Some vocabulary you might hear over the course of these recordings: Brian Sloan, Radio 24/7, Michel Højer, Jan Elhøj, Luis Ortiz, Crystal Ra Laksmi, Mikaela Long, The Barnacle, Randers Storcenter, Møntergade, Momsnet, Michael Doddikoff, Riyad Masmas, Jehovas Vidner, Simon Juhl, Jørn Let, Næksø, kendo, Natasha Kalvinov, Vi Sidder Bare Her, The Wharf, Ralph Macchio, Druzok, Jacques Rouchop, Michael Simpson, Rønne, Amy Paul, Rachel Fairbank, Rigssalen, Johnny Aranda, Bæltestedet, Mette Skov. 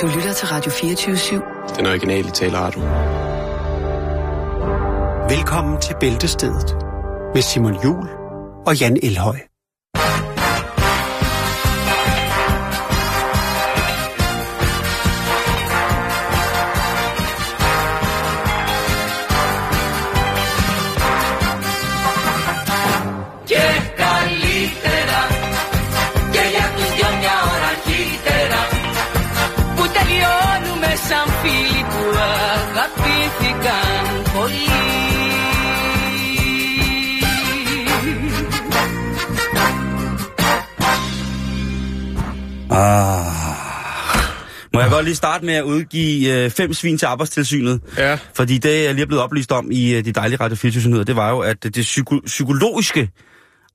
Du lytter til Radio 24/7. Den originale taleradio. Velkommen til Bæltestedet med Simon Juhl og Jan Elhøj. Må jeg godt lige starte med at udgive 5 svin til Arbejdstilsynet? Ja. Fordi det, jeg lige er blevet oplyst om i de dejlige Radio 24/7, det var jo, at det psykologiske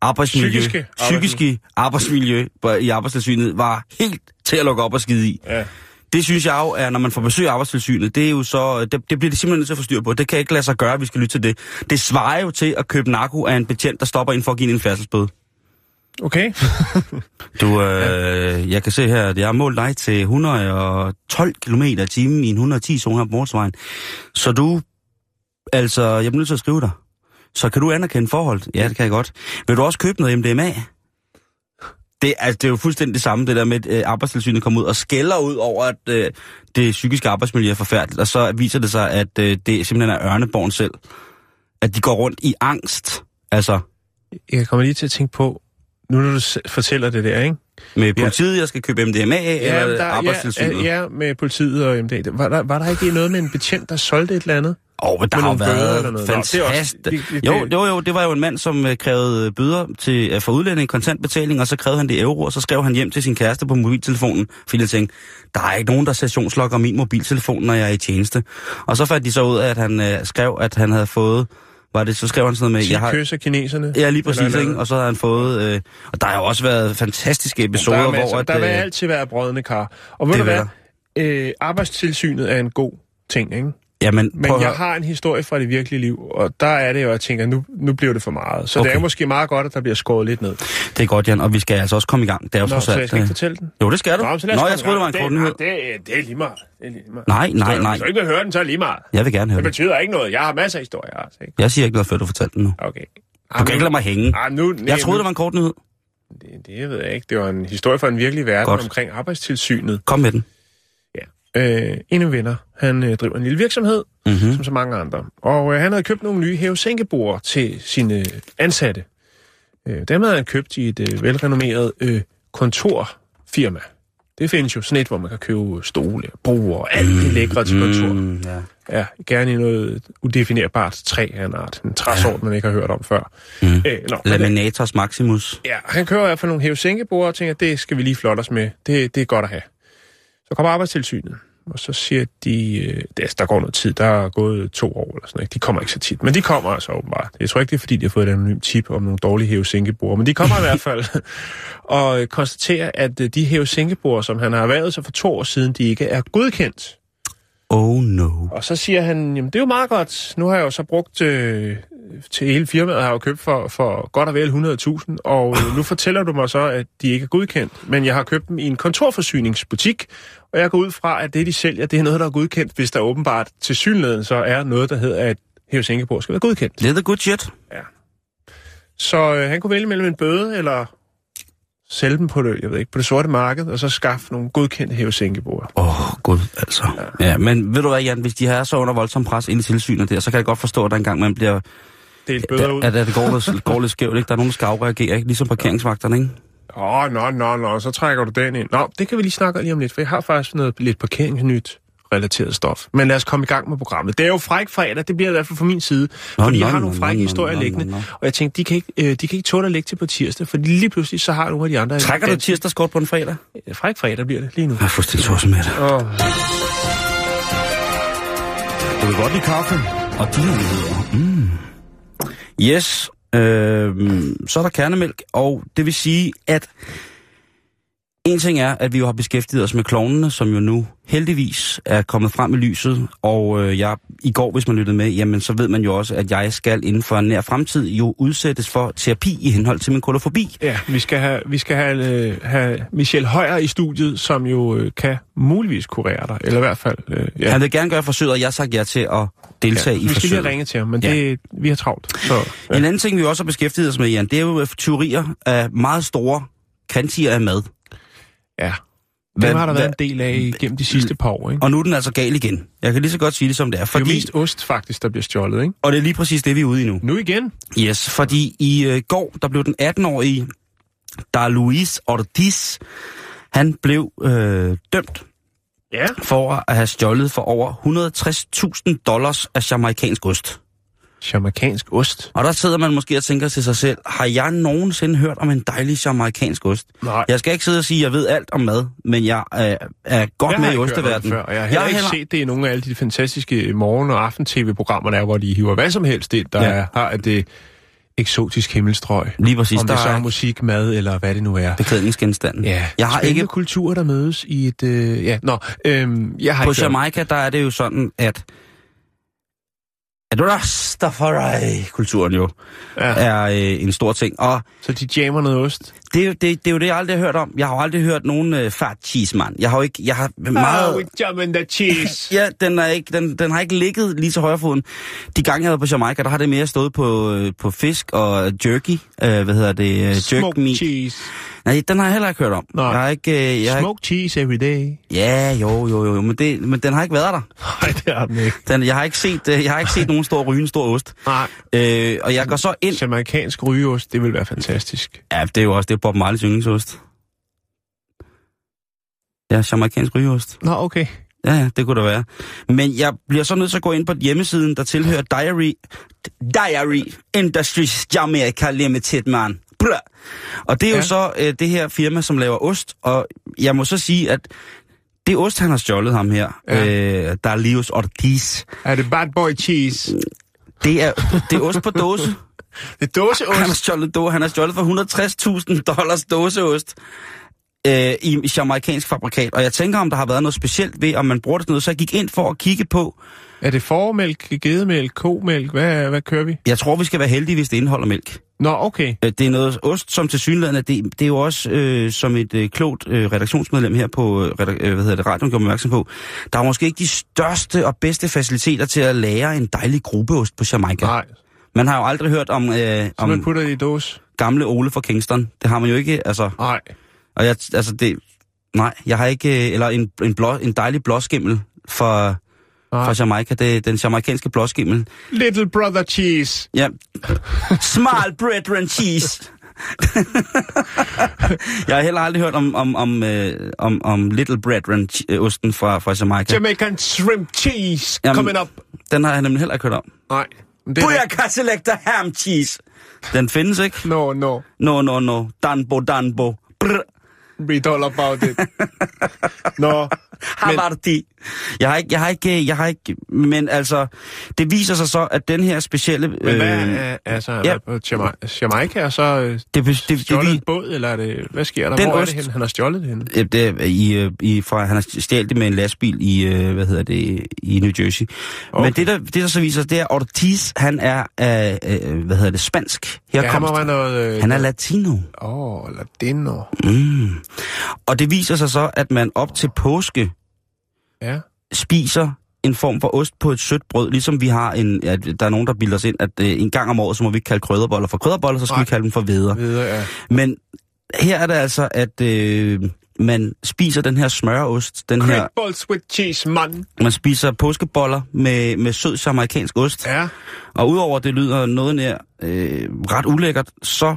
arbejdsmiljø, psykiske arbejdsmiljø i Arbejdstilsynet var helt til at lukke op og skide i. Ja. Det synes jeg jo, at når man får besøg af Arbejdstilsynet, det er jo så, det bliver det simpelthen nødt til at få styr på. Det kan ikke lade sig gøre, vi skal lytte til det. Det svarer jo til at købe narko af en betjent, der stopper ind for at give en færdselsbøde. Okay. Du, jeg kan se her, at jeg har målt dig til 112 km/t i en 110-zone her på motorvejen. Så du, altså, jeg bliver nødt til at skrive dig. Så kan du anerkende forhold? Ja, det kan jeg godt. Vil du også købe noget MDMA? Det er jo fuldstændig det samme, det der med, at Arbejdstilsynet kommer ud og skælder ud over, at det psykiske arbejdsmiljø er forfærdeligt. Og så viser det sig, at det simpelthen er Ørneborn selv. At de går rundt i angst, altså. Jeg kommer lige til at tænke på, nu når du fortæller det der, ikke? Med politiet, jeg skal købe MDMA, eller Arbejdstilsynet? Ja, med politiet og MDMA. Var der ikke noget med en betjent, der solgte et eller andet? Men der har været fantastisk. Jo, det var jo en mand, som krævede bøder for udlænding, kontantbetaling, og så krævede han det i euro, og så skrev han hjem til sin kæreste på mobiltelefonen, fordi jeg tænkte, der er ikke nogen, der sessionslokker min mobiltelefon, når jeg er i tjeneste. Og så fandt de så ud af, at han skrev, at han havde fået... Var det, så skrev han sådan noget med... Jeg kysser kineserne. Ja, lige præcis, ikke? Og så har han fået... og der har jo også været fantastiske episoder, hvor... Der vil altid være brødende kar. Og ved du hvad? Arbejdstilsynet er en god ting, ikke? Jamen, men jeg har en historie fra det virkelige liv, og der er det jo, at jeg tænker, nu bliver det for meget. Så okay. Det er måske meget godt, at der bliver skåret lidt ned. Det er godt, Jan, og vi skal altså også komme i gang. Det er jo så jeg skal ikke fortælle den? Jo, det skal du. Nå, jeg troede, det var en kort nyhed. Det er lige meget. Nej. Hvis du ikke vil høre den, så er lige meget. Jeg vil gerne høre den. Det betyder ikke noget. Jeg har masser af historier. Altså, ikke? Jeg siger ikke noget, før du fortæller den nu. Okay. Du kan ikke lade mig hænge. Jeg troede, det var en kort nyhed. Det ved jeg ikke. Det var en historie fra den virkelige verden omkring Arbejdstilsynet. Kom med den. En venner, han driver en lille virksomhed, som så mange andre. Og han havde købt nogle nye hævesænkebord til sine ansatte. Dem havde han købt i et velrenommeret kontorfirma. Det findes jo sådan et, hvor man kan købe stole, bord og alt det lækre til kontor. Ja, gerne i noget udefinerbart træ af en art. En træsort, man ikke har hørt om før. Laminatus maximus. Ja, han køber i hvert fald nogle hævesænkebord og tænker, det skal vi lige flotte os med. Det er godt at have. Så kommer Arbejdstilsynet, og så siger de... der går noget tid, der er gået 2 år eller sådan noget. De kommer ikke så tit, men de kommer altså åbenbart. Jeg tror ikke, det er, fordi de har fået et anonymt tip om nogle dårlige hævesænkebord, men de kommer i hvert fald og konstaterer, at de hævesænkebord, som han har erhvervet sig for 2 år siden, de ikke er godkendt. Oh no. Og så siger han, jamen det er jo meget godt. Nu har jeg jo så brugt... til hele firmaet har jeg jo købt for godt og vel 100.000, og nu fortæller du mig så, at de ikke er godkendt. Men jeg har købt dem i en kontorforsyningsbutik, og jeg går ud fra, at det, de sælger, det er noget, der er godkendt, hvis der åbenbart til synligheden så er noget, der hedder, at hævesænkebord skal være godkendt. Lidt af good shit. Ja. Så han kunne vælge mellem en bøde, eller sælge dem på det sorte marked, og så skaffe nogle godkendte hævesænkebord. Gud, altså. Ja, men ved du hvad, Jan, hvis de her er så under voldsom pres ind i tilsynet der, så kan jeg godt forstå, at der engang man bliver... Delt bøder ud. At det går lidt skævt, ikke? Der er nogen, der skal afreagere, ikke? Ligesom parkeringsvagterne, ikke? Nå, så trækker du den ind. Nå, det kan vi lige snakke lige om lidt, for jeg har faktisk noget lidt parkeringsnyt relateret stof. Men lad os komme i gang med programmet. Det er jo fræk fredag, det bliver i hvert fald fra min side. Fordi jeg har nogle frække historier liggende, og jeg tænkte, de kan ikke tåle at lægge til på tirsdag, for lige pludselig så har nogle af de andre... Trækker du tirsdagskort på en fredag? Fræk fredag bliver det lige nu. Jeg får stillet også med det. Du vil godt lide kaffe, og de har yes, så er der kernemælk, og det vil sige, at En ting er, at vi jo har beskæftiget os med klovnene, som jo nu heldigvis er kommet frem i lyset. Og jeg i går, hvis man lyttede med, jamen så ved man jo også, at jeg skal inden for en nær fremtid jo udsættes for terapi i henhold til min kolofobi. Ja, vi skal have Michel Højer i studiet, som jo kan muligvis kurere dig, eller i hvert fald... Ja. Han vil gerne gøre forsøget, og jeg har sagt ja til at deltage i forsøget. Vi skal lige ringe til ham, men det, vi har travlt. Så, ja. En anden ting, vi også har beskæftiget os med, Jan, det er jo teorier af meget store kvantier af mad. Ja, det har der været en del af gennem de sidste par år, ikke? Og nu er den altså gal igen. Jeg kan lige så godt sige det, som det er. Fordi... Det er jo mest ost faktisk, der bliver stjålet, ikke? Og det er lige præcis det, vi er ude i nu. Nu igen? Yes, fordi i går, der blev den 18-årige, der Luis Ortiz, han blev dømt for at have stjålet for over $160,000 af jamaikansk ost. Jamaikansk ost. Og der sidder man måske og tænker til sig selv, har jeg nogensinde hørt om en dejlig jamaikansk ost? Nej. Jeg skal ikke sidde og sige, at jeg ved alt om mad, men jeg er godt med i osteverdenen. Jeg har heller ikke set det i nogle af alle de fantastiske morgen- og aften-tv-programmer, der er, hvor de hiver hvad som helst ind, der har det eksotisk himmelstrøg. Lige præcis. Om der så er musik, mad eller hvad det nu er. Beklædningsgenstanden. Ja. Jeg har ikke kulturer, der mødes i et... jeg har på Jamaica, der er det jo sådan, at... Rastafari-kulturen jo er en stor ting. Og så de jammer noget ost? Det er jo det, jeg aldrig har hørt om. Jeg har aldrig hørt nogen fat cheese, mand. Jeg har jo ikke... Jeg har meget... Oh, we jam in the cheese. Ja, den har ikke ligget lige til højrefoden. De gange, jeg havde på Jamaica, der har det mere stået på fisk og jerky. Smoked meat. Cheese. Nej, den har jeg heller ikke hørt om. Jeg har ikke... Smoked cheese every day. Ja, jo. Men den har ikke været der. Nej, det har den ikke. Jeg har ikke set, nogen stor ryge, stor ost. Nej. Og jeg går så ind... Jamaikansk rygeost, det vil være fantastisk. Ja, det er jo også... Det er Bob Marleys yndlingsost. Ja, jamaikansk rygeost. Nå, okay. Ja, det kunne det være. Men jeg bliver så nødt til at gå ind på hjemmesiden, der tilhører Dairy Industries Jamaica Limited, man. Og det er jo så det her firma, som laver ost, og jeg må så sige, at det ost, han har stjålet ham her, der er Luis Ortiz. Er det bad boy cheese? Det er ost på dåse. Det er dåseost. Han har stjålet for $160,000 dåseost i jamaikansk fabrikat. Og jeg tænker, om der har været noget specielt ved, om man bruger det noget, så jeg gik ind for at kigge på... Er det fåremælk, gedemælk, komælk? Hvad kører vi? Jeg tror, vi skal være heldige, hvis det indeholder mælk. Nå, okay. Det er noget ost, som tilsyneladende... Det er jo også, som et klogt redaktionsmedlem her på radioen gjorde mig opmærksom på, der er måske ikke de største og bedste faciliteter til at lære en dejlig gruppeost på Jamaica. Nej. Man har jo aldrig hørt om... så man putter det i dåse? Gamle Ole fra Kingston. Det har man jo ikke, altså... Nej. Og jeg, altså det... Nej, jeg har ikke... Eller en dejlig blåskimmel fra Jamaica. Den jamaikanske blåskimmel. Little brother cheese. Ja. Small brethren cheese. Jeg har heller aldrig hørt om Little Brethren osten fra Jamaica. Jamaican shrimp cheese coming up. Den har jeg nemlig heller ikke hørt om. Nej. Booyaka Selector ham cheese. Den findes ikke. No. Danbo. Brr. Read all about it. Nå. Havarti. Jeg har ikke, men altså, det viser sig så, at den her specielle... Men Jamaica er så stjålet en båd, eller er det, hvad sker der? Hvor er det henne? Han har stjålet det henne? Han har stjålet det med en lastbil i New Jersey. Okay. Men det der så viser sig, det er Ortiz, han er, spansk. Han er latino. Latino. Mm. Og det viser sig så, at man op til påske spiser en form for ost på et sødt brød, ligesom vi har der er nogen, der bilder sig ind, at en gang om året, så må vi ikke kalde krydderboller for krydderboller, så skal vi kalde dem for hveder. Men her er det altså, at man spiser den her smøreost, den her... Balls with cheese, man. Man spiser påskeboller med sød jamaikansk ost. Ja. Og udover det lyder noget nær ret ulækkert, så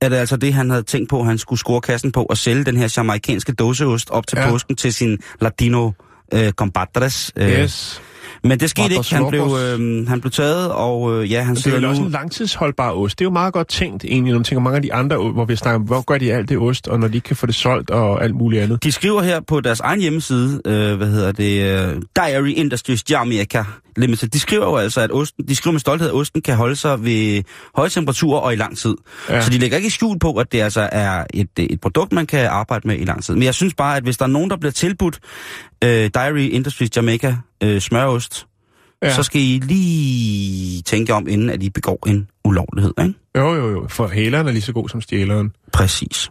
er det altså det, han havde tænkt på, han skulle score kassen på og sælge den her jamaikanske dåseost op til påsken til sin latino compadres. Yes. Men det skete ikke. Han blev taget, og ja, han sidder nu... Det er jo også en langtidsholdbar ost. Det er jo meget godt tænkt, egentlig, når man tænker mange af de andre, hvor vi snakker om, hvor gør de alt det ost, og når de ikke kan få det solgt og alt muligt andet. De skriver her på deres egen hjemmeside, Dairy Industries Jamaica Limited. De skriver jo altså, at osten, de skriver med stolthed, at osten kan holde sig ved høje temperaturer og i lang tid. Ja. Så de lægger ikke skjul på, at det altså er et produkt, man kan arbejde med i lang tid. Men jeg synes bare, at hvis der er nogen, der bliver tilbudt Dairy Industries Jamaica smørost, ja, så skal I lige tænke om, inden at I begår en ulovlighed, ikke? Jo. For hæleren er lige så god som stjæleren. Præcis.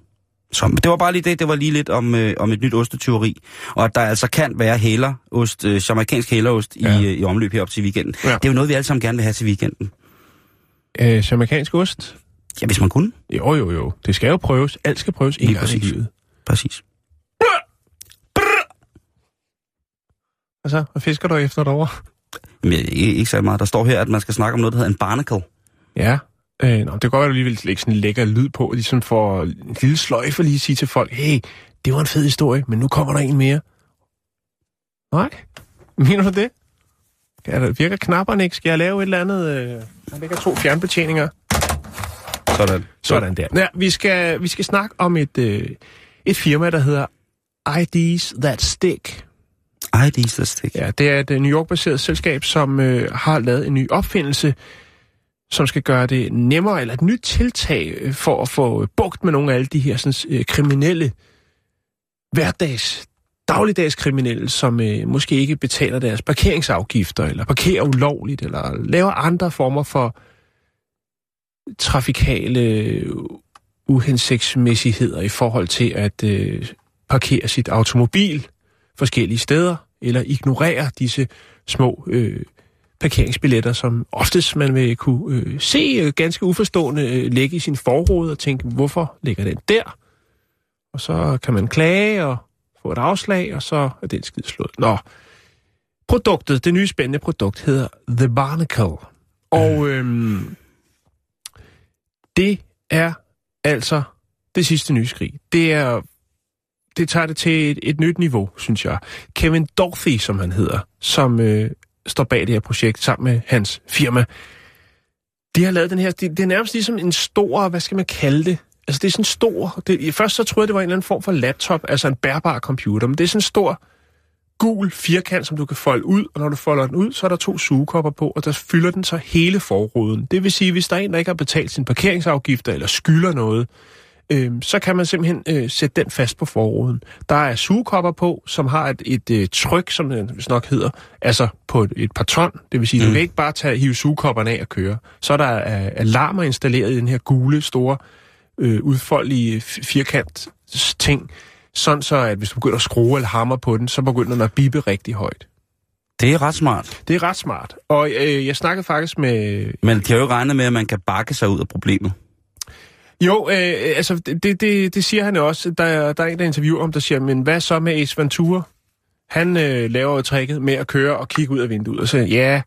Så, det var bare lige det. Det var lige lidt om et nyt ostetyveri. Og at der altså kan være hælerost, jamaikansk hælerost i omløb herop til weekenden. Ja. Det er jo noget, vi alle sammen gerne vil have til weekenden. Jamaikansk ost? Ja, hvis man kunne. Jo. Det skal jo prøves. Alt skal prøves en gang i livet. Præcis. Og så? Hvad fisker du efter derovre? Jamen, ikke så meget. Der står her, at man skal snakke om noget, der hedder en barnacle. Ja. Det kan godt være, at du lige vil lægge sådan en lækker lyd på, ligesom for en lille sløjfe lige at sige til folk, hey, det var en fed historie, men nu kommer der en mere. Nej? Mener du det? Virker knapperne ikke? Skal jeg lave et eller andet? Der ligger 2 fjernbetjeninger. Sådan der. Ja, vi skal snakke om et firma, der hedder Ideas That Stick. Ideas That Stick? Ja, det er et New York-baseret selskab, som har lavet en ny opfindelse, som skal gøre det nemmere, eller et nyt tiltag for at få bugt med nogle af alle de her sådan, kriminelle, dagligdags kriminelle, som måske ikke betaler deres parkeringsafgifter, eller parkerer ulovligt, eller laver andre former for trafikale uhensigtsmæssigheder i forhold til at parkere sit automobil forskellige steder, eller ignorere disse små parkeringsbilletter, som oftest man vil kunne se ganske uforstående ligge i sin forrude og tænke, hvorfor ligger den der? Og så kan man klage og få et afslag, og så er den skid slået. Nå, produktet, det nye spændende produkt, hedder The Barnacle. Og det er altså det sidste nye skrig. Det tager det til et nyt niveau, synes jeg. Kevin Dorothy, som han hedder, som står bag det her projekt sammen med hans firma. De har lavet den her... Det er nærmest ligesom en stor... Hvad skal man kalde det? Altså, det er sådan en stor... Først så troede jeg, det var en eller anden form for laptop, altså en bærbar computer, men det er sådan en stor gul firkant, som du kan folde ud, og når du folder den ud, så er der 2 sugekopper på, og der fylder den så hele forruden. Det vil sige, at hvis der er en, der ikke har betalt sine parkeringsafgifter eller skylder noget, så kan man simpelthen sætte den fast på forruden. Der er sugekopper på, som har et tryk, som det nok hedder, altså på et par ton. Det vil sige, du kan ikke bare hive sugekopperne af og køre. Så er der alarmer installeret i den her gule, store, udfoldelige firkant ting, sådan så, at hvis du begynder at skrue eller hammer på den, så begynder den at bippe rigtig højt. Det er ret smart. Og jeg snakkede faktisk med... Men kan jo ikke regne med, at man kan bakke sig ud af problemet. Jo, altså, det siger han jo også. Der er en, der interviewer om, der siger, men hvad så med Ace Ventura? Han laver jo tricket med at køre og kigge ud af vinduet, og så ja,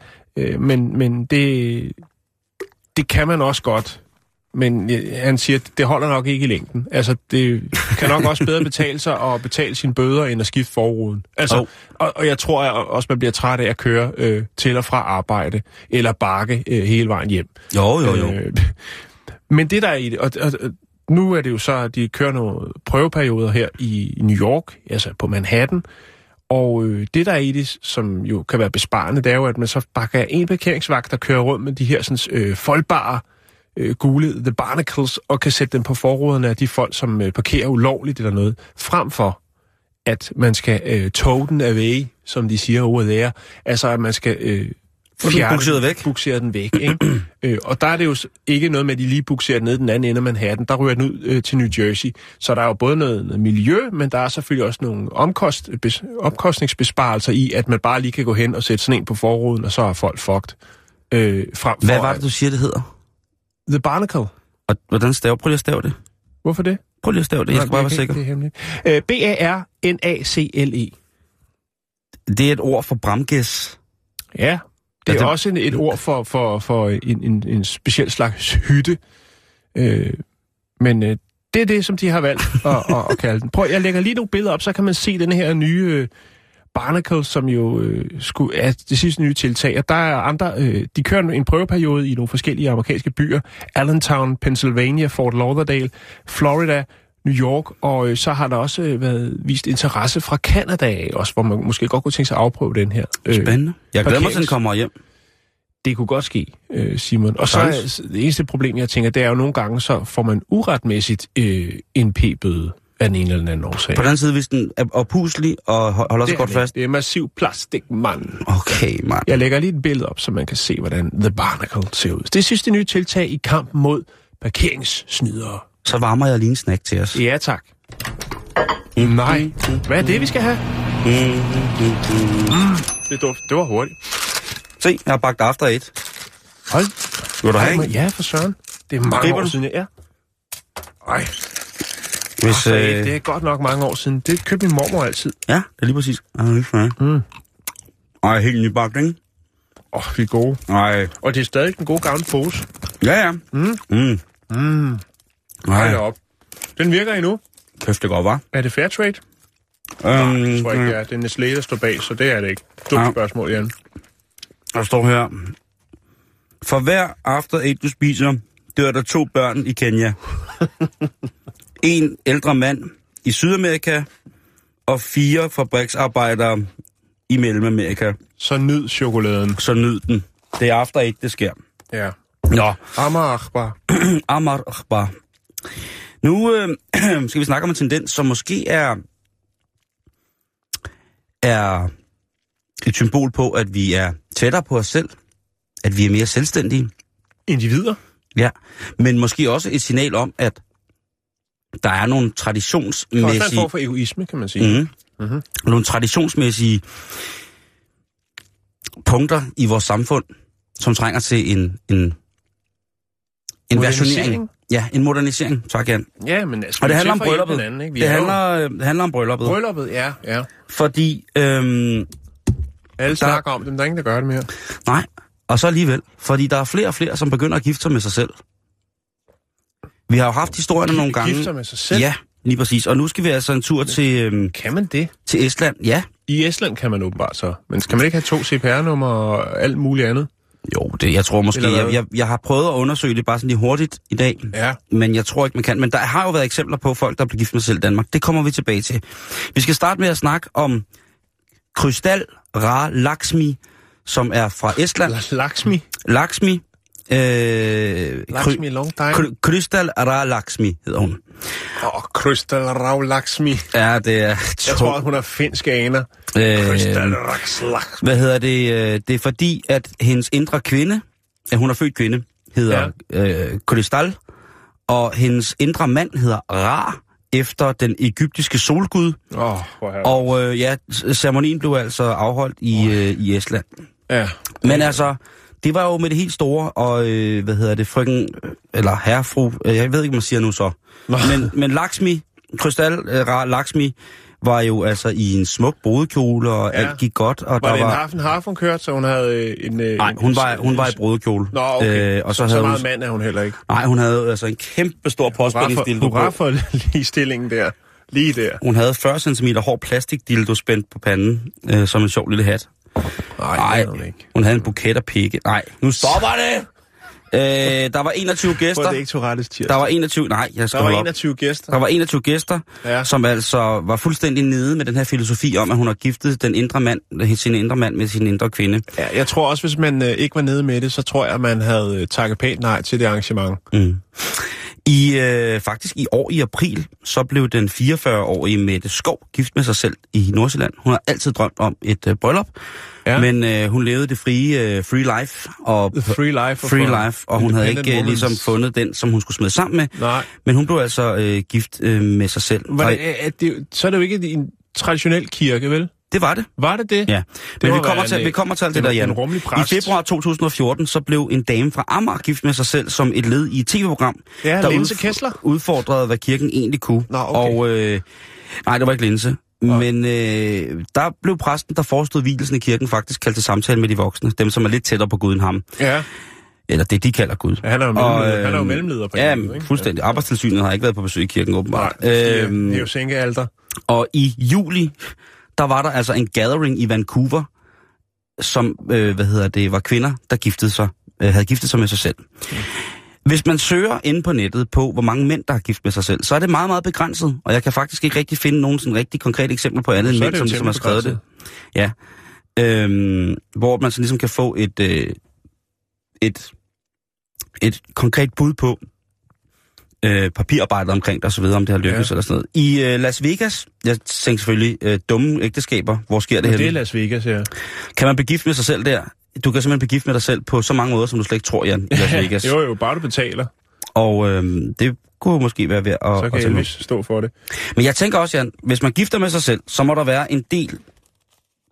men det kan man også godt. Men han siger, det holder nok ikke i længden. Altså, det kan nok også bedre betale sig at betale sine bøder, end at skifte forruden. Altså, og jeg tror også, man bliver træt af at køre til og fra arbejde, eller bakke hele vejen hjem. Jo. Men det der er i det, og nu er det jo så, at de kører nogle prøveperioder her i New York, altså på Manhattan, og det der er i det, som jo kan være besparende, det er jo, at man så bare kan en parkeringsvagt, der kører rundt med de her sådan, foldbare gule The Barnacles, og kan sætte dem på forruderne af de folk, som parkerer ulovligt eller noget, frem for at man skal tow den away, som de siger ordet er, altså at man skal... Bukseret den væk, ikke? Og der er det jo ikke noget med, at de lige bukserer den ned den anden ende af Manhattan. Der ryger den ud til New Jersey. Så der er jo både noget miljø, men der er selvfølgelig også nogle omkostningsbesparelser i, at man bare lige kan gå hen og sætte sådan en på forruden, og så er folk fucked. Hvad var det, du siger, det hedder? The Barnacle. Og hvordan stav? Prøv lige at stave det. Hvorfor det? Prøv lige at stave det. Jeg skal bare være sikker. Det er hemmeligt. B-A-R-N-A-C-L-E. Det er et ord for bramgæs. Ja. Det er også et ord for en speciel slags hytte. Men det er det, som de har valgt at kalde den. Prøv, jeg lægger lige nogle billeder op, så kan man se den her nye Barnacle, som jo er det sidste nye tiltag, og der er andre, de kører en prøveperiode i nogle forskellige amerikanske byer, Allentown, Pennsylvania, Fort Lauderdale, Florida, New York, og så har der også været vist interesse fra Canada også, hvor man måske godt kunne tænke sig at afprøve den her. Spændende. Jeg glæder mig, at den kommer hjem. Det kunne godt ske, Simon. Og så er det eneste problem, jeg tænker, det er jo nogle gange, så får man uretmæssigt en p-bøde af den ene eller anden årsag. På den anden side, hvis den er opuselig og holder sig godt fast. Det er massiv plastik, mand. Okay, mand. Jeg lægger lige et billede op, så man kan se, hvordan The Barnacle ser ud. Det er sidste nye tiltag i kampen mod parkeringssnydere. Så varmer jeg lige en snack til os. Ja, tak. Nej. Hvad er det, vi skal have? Det var hurtigt. Se, jeg har bagt after et. Hold. Vil du have en? Ja, for søren. Det er mange år siden, ja. Ej. Hvis, det er godt nok mange år siden. Det købte min mormor altid. Ja, det er lige præcis. Ej, helt nybagt, ikke? Åh, vi er gode. Ej. Og det er stadig en god gammel pose. Ja, ja. Hold op. Den virker endnu. Kæft, det godt, hva'? Er det fair trade? Nej, det tror jeg ikke, det er. Det er Nestlé, der står bag, så det er det ikke. Dumt spørgsmål, Jan. Der står her. For hver after eight, du spiser, dør der 2 børn i Kenya. En ældre mand i Sydamerika, og 4 fabriksarbejdere i Mellemamerika. Så nyd chokoladen. Så nyd den. Det er after eight, det sker. Ja. Nå. Amar Akbar. Nu skal vi snakke om en tendens, som måske er et symbol på, at vi er tættere på os selv, at vi er mere selvstændige. Individer? Ja, men måske også et signal om, at der er nogle traditionsmæssige... Der er en form for egoisme, kan man sige. Nogle traditionsmæssige punkter i vores samfund, som trænger til en versionering. Ja, en modernisering. Tak, Jan. Ja, men altså, og det handler om brylluppet. Det handler om brylluppet. Brylluppet, ja. Fordi... Alle snakker om dem, der er ingen, der gør det mere. Nej, og så alligevel. Fordi der er flere og flere, som begynder at gifte sig med sig selv. Vi har jo haft historierne nogle gange. Gifte sig med sig selv? Ja, lige præcis. Og nu skal vi altså en tur til... Kan man det? Til Estland, ja. I Estland kan man åbenbart så. Men skal man ikke have 2 CPR-nummer og alt muligt andet? Jo, det, jeg tror måske... Jeg har prøvet at undersøge det bare sådan lige hurtigt i dag. Ja. Men jeg tror ikke, man kan. Men der har jo været eksempler på folk, der blev gift med sig selv i Danmark. Det kommer vi tilbage til. Vi skal starte med at snakke om Crystal Ra Laksmi, som er fra Estland. Laksmi. Laksmi Long Time. Crystal Ra Laksmi hedder hun. Crystal Ra Laksmi. Ja, det er... Jeg tror, at hun er finsk aner. Crystal Ra Laksmi. Hvad hedder det? Det er fordi, at hendes indre kvinde, at hun er født kvinde, hedder Crystal, og hendes indre mand hedder Ra, efter den egyptiske solgud. Og ceremonien blev altså afholdt i Estland. Ja. Men altså, det var jo med det helt store, og hvad hedder det, frøken, eller herrefru, jeg ved ikke, man siger nu så. Men Laksmi, Crystal Ra Laksmi, var jo altså i en smuk brudekjole, og alt gik godt. Og var det en harf, hun kørte, så hun havde en... Nej, hun var i brudekjole. Nå, okay. Og så havde meget hun... mand er hun heller ikke. Nej, hun havde altså en kæmpe stor påspændingsdildo. Hurra for lige stillingen der. Lige der. Hun havde 40 cm hård plastikdildo spændt på panden, som en sjov lille hat. Nej, hun havde en buket af pikke. Nej, nu stopper det! Der var 21 gæster. Det ikke Tourettes tirs. Der var 21 gæster, ja. Som altså var fuldstændig nede med den her filosofi om, at hun har giftet den indre mand, sin indre mand med sin indre kvinde. Ja, jeg tror også, hvis man ikke var nede med det, så tror jeg, at man havde takket pænt nej til det arrangement. Faktisk i år i april, så blev den 44-årige Mette Skov gift med sig selv i Nordsjælland. Hun har altid drømt om et bryllup, men hun levede det frie free life, og hun havde ikke ligesom fundet den, som hun skulle smide sammen med. Nej. Men hun blev altså gift med sig selv. Så er det jo ikke en traditionel kirke, vel? Det var det. Var det det? Ja. Men vi kommer til alt det der, Jan. I februar 2014, så blev en dame fra Amager gift med sig selv som et led i et tv-program, der udfordrede, hvad kirken egentlig kunne. Nå, okay. Og, nej, det var ikke Linse. Men der blev præsten, der forestod vielsen i kirken, faktisk kaldt til samtale med de voksne. Dem, som er lidt tættere på Gud end ham. Ja. Eller det, de kalder Gud. Ja, han er jo mellemleder på kirken, ikke? Ja, fuldstændig. Arbejdstilsynet har ikke været på besøg i kirken, åbenbart. Nej, det er jo sænkealter. Og i juli der var der altså en gathering i Vancouver, som, var kvinder, der havde giftet sig med sig selv. Hvis man søger inde på nettet på, hvor mange mænd, der har gift med sig selv, så er det meget, meget begrænset. Og jeg kan faktisk ikke rigtig finde nogen sådan rigtig konkrete eksempler på andet end mænd, som ligesom har skrevet det. Ja. Hvor man så ligesom kan få et konkret bud på papirarbejdet omkring det og så videre, om det har lykkes eller sådan noget. I Las Vegas, jeg tænker selvfølgelig dumme ægteskaber, hvor sker det her? Det er Las Vegas, ja. Kan man begifte med sig selv der? Du kan simpelthen begifte med dig selv på så mange måder, som du slet ikke tror, Jan, i Las Vegas. Jo, bare du betaler. Og det kunne måske være ved at... Så kan jeg vist stå for det. Men jeg tænker også, Jan, hvis man gifter med sig selv, så må der være en del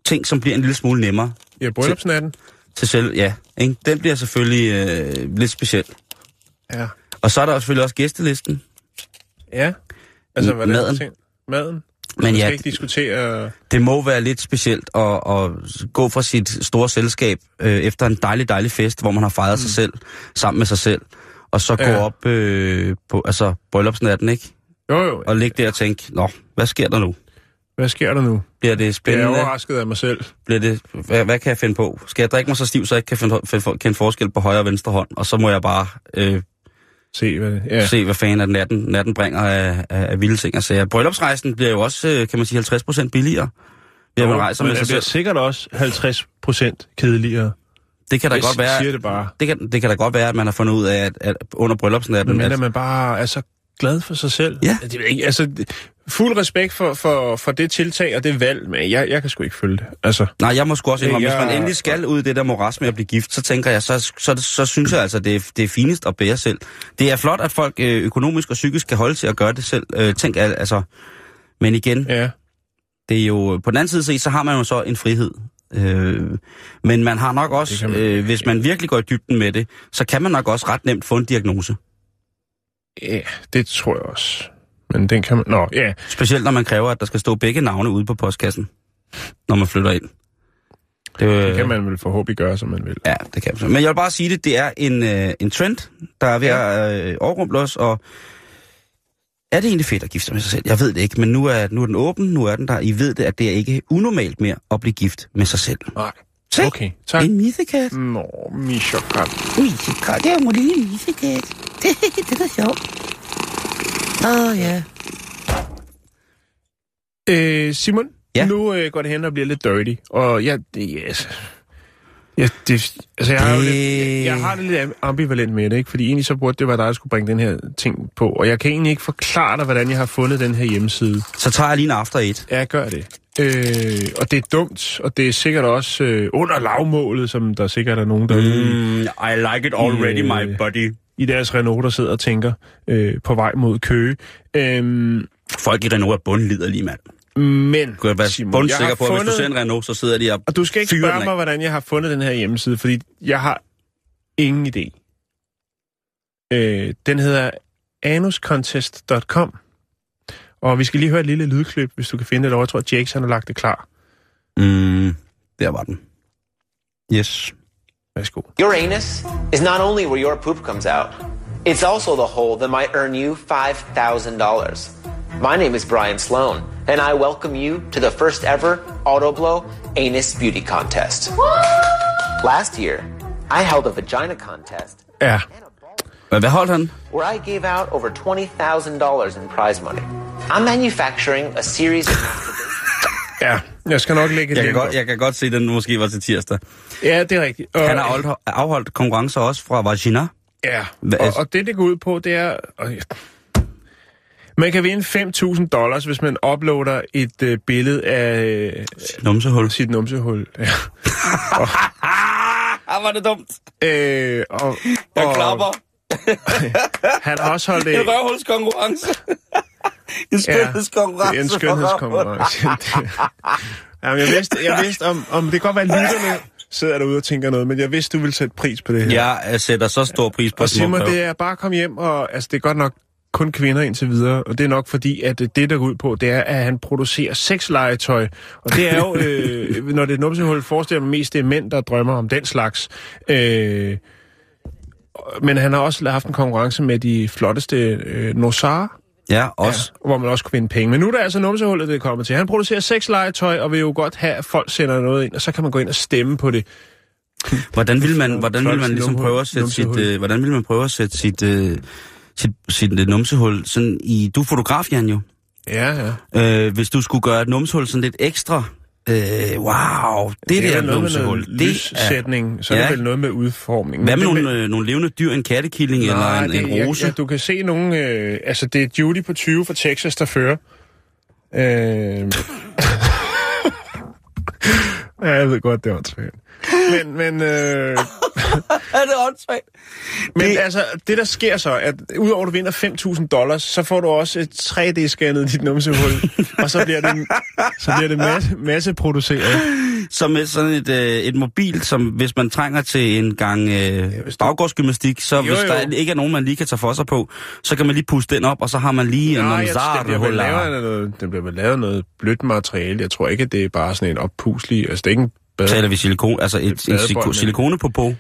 ting, som bliver en lille smule nemmere. Ja, bryllupsnatten. Til selv, ja. Ikke? Den bliver selvfølgelig lidt speciel. Ja. Og så er der selvfølgelig også gæstelisten. Ja. Altså, hvad er det? Maden. Men ja, ikke diskutere... det må være lidt specielt at gå fra sit store selskab efter en dejlig, dejlig fest, hvor man har fejret sig selv, sammen med sig selv, og så gå op på bryllupsnatten, ikke? Jo. Og ligge der og tænke, hvad sker der nu? Bliver det spændende? Jeg er overrasket af mig selv. Bliver det, hvad kan jeg finde på? Skal jeg drikke mig så stiv, så jeg ikke kan kende forskel på højre og venstre hånd, og så må jeg bare... Se, hvad fanden at natten bringer af vilde ting. Altså, bryllupsrejsen bliver jo også, kan man sige, 50% billigere. Man rejser med sig selv. Sikkert også 50% kedeligere. Det kan da godt være. Siger det bare. Det kan da godt være, at man har fundet ud af, at under bryllupsnatten... Men man bare er så glad for sig selv. Ja. Altså, fuld respekt for det tiltag og det valg, men jeg kan sgu ikke følge det. Altså. Nej, jeg må sgu også indrømme, hvis man endelig skal ud i det der moras med at blive gift, så tænker jeg, så synes jeg altså, det er finest at bære selv. Det er flot, at folk økonomisk og psykisk kan holde til at gøre det selv. Men igen, det er jo, på den anden side set, så har man jo så en frihed. Men man har nok også, hvis man virkelig går i dybden med det, så kan man nok også ret nemt få en diagnose. Ja, det tror jeg også. Men den kan man... Specielt når man kræver, at der skal stå begge navne ude på postkassen, når man flytter ind. Det kan man vel forhåbentlig gøre, som man vil. Ja, det kan man. Men jeg vil bare sige det, det er en trend, der er ved at overrumple os, og er det egentlig fedt at gifte sig med sig selv? Jeg ved det ikke, men nu er den åben, nu er den der. I ved det, at det er ikke unormalt mere at blive gift med sig selv. Nej. Se, okay, tak. En missekat. Nå, missekat. Missekat, det er jo en lille missekat. Det er sjovt. Simon, nu går det hen og bliver lidt dirty, og jeg har det lidt ambivalent med det, ikke? Fordi egentlig så burde det være dig, der skulle bringe den her ting på, og jeg kan egentlig ikke forklare dig, hvordan jeg har fundet den her hjemmeside. Så tager jeg lige en after et. Ja, gør det. Og det er dumt, og det er sikkert også under lavmålet, som der sikkert er nogen, der... I like it already, my buddy. I deres Renault, der sidder og tænker på vej mod Køge. Folk i Renault er bundliderlige, mand. Men, kunne jeg være bundsikker på, at hvis du ser en Renault, så sidder de og fyrer den af. Og du skal ikke spørge mig, hvordan jeg har fundet den her hjemmeside, fordi jeg har ingen idé. Den hedder anuscontest.com. Og vi skal lige høre et lille lydklip, hvis du kan finde det over. Jeg tror, at Jakes har lagt det klar. Der var den. Yes. Your anus is not only where your poop comes out, it's also the hole that might earn you $5,000. My name is Brian Sloan, and I welcome you to the first ever AutoBlow Anus Beauty Contest. Last year, I held a vagina contest. Yeah. Hvad holdt han? Where I gave out over $20,000 in prize money. I'm manufacturing a series of... Ja, jeg skal nok lægge det. Jeg kan godt se, at den måske var til tirsdag. Ja, det er rigtigt. Og han har afholdt konkurrencer også fra vagina. Ja, og det går ud på, det er... Man kan vinde $5,000, hvis man uploader et billede af... Sit numsehul, ja. Var det dumt. Jeg klapper. Han har også holdt en røvhulskonkurrence. En skønhedskonkurrence. Ja, en skønhedskonkurrence. Jamen, jeg vidste om det kan godt være, at lytterne sidder derude og tænker noget, men jeg vidste, du ville sætte pris på det her. Jeg sætter så stor pris på det. Og Simon, det er bare at komme hjem, og altså, det er godt nok kun kvinder indtil videre, og det er nok fordi, at det, der går ud på, det er, at han producerer sexlegetøj. Og det er jo, når det er et numsehul, forestiller mig mest, det er mænd, der drømmer om den slags. Men han har også haft en konkurrence med de flotteste nosarer. Ja, også. Ja, hvor man også kunne vinde penge. Men nu er der altså numsehullet, det er kommet til. Han producerer 6 legetøj, og vil jo godt have, at folk sender noget ind, og så kan man gå ind og stemme på det. Hvordan vil man ligesom prøve at sætte sit numsehul sådan i... Du er fotograf, Jan, jo. Ja, ja. Hvis du skulle gøre et numsehul sådan lidt ekstra... wow, det er noget med noget lyssætning, så er det vel noget med udformningen. Hvad med nogle levende dyr, en kattekilling eller en rose? Ja, du kan se nogle... altså, det er Judy på 20 fra Texas, der fører. Ja, jeg ved godt, det er åndssvagt. Men er det åndssvagt? Men altså, det der sker så, at udover du vinder $5,000, så får du også et 3D-scannet i dit numsehul. Og så bliver det, masseproduceret. Som med sådan et mobil, som hvis man trænger til en gang baggårdsgymnastik, så hvis der ikke er nogen, man lige kan tage for sig på, så kan man lige puste den op, og så har man lige en nomsar. Det bliver vel lavet noget blødt materiale. Jeg tror ikke, at det er bare sådan en oppuslig... Altså, det er ikke en taler vi silikon, altså et silikonepropos?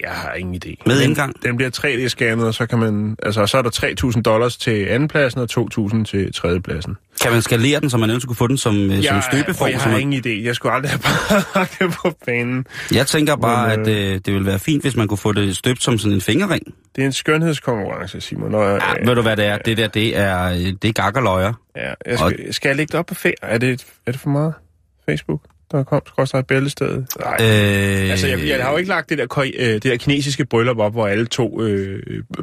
Jeg har ingen idé. Med indgang? Den bliver 3D-scannet, og så kan man... Altså, så er der $3,000 til andenpladsen, og $2,000 til tredjepladsen. Kan man skalere den, så man ønsker kunne få den som støbeform? Jeg har ingen idé. Jeg skulle aldrig have bare det på banen. Jeg tænker bare, at det ville være fint, hvis man kunne få det støbt som sådan en fingerring. Det er en skønhedskonkurrence, Simon. Ved du, hvad det er? Det der, det er gakkerløjer. Ja, skal jeg lægge det op på er det for meget? Facebook? Der kom Bæltestedet. Nej. Altså, jeg har jo ikke lagt det der kinesiske bryllup op, hvor alle tog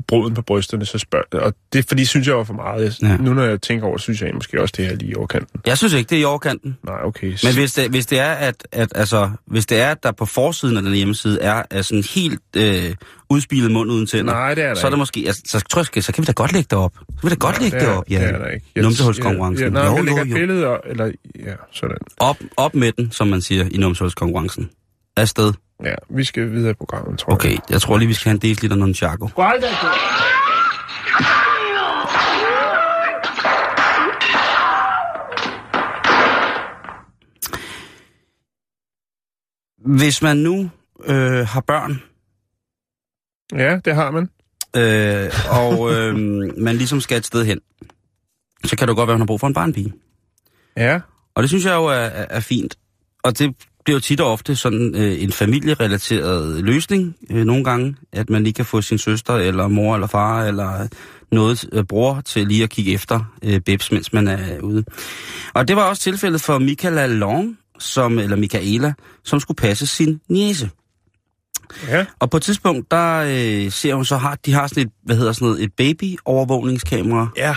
bruden på brysterne, så spørger. Og det, fordi synes jeg var for meget. Ja. Nu når jeg tænker over, synes jeg måske også, det her lige i overkanten. Jeg synes ikke, det er i overkanten. Nej, okay. Men hvis det er, at der på forsiden af den hjemmeside er sådan helt udspilet mund uden tænder. Nej, det er der så er der måske, altså, så kan vi da godt lægge det op. Så vil da godt lægge det op, ja. Det er der ikke. Numsehulskonkurrencen. Nej, vi lægger billeder, eller ja, sådan. Op med den, som man siger, i numsehulskonkurrencen. Afsted. Ja, vi skal videre i programmet, tror jeg. Okay, jeg tror lige, vi skal have en del liter nonchaco. Hvis man nu har børn... Ja, det har man. Man ligesom skal et sted hen. Så kan det godt være, man har brug for en barnepige. Ja. Og det synes jeg jo er fint. Og det bliver jo tit og ofte sådan en familierelateret løsning. Nogle gange, at man lige kan få sin søster, eller mor, eller far, eller noget bror til lige at kigge efter bebs, mens man er ude. Og det var også tilfældet for Mikaela Long, som skulle passe sin niece. Ja. Og på et tidspunkt, der ser hun så, de har sådan et, et babyovervågningskamera. Ja.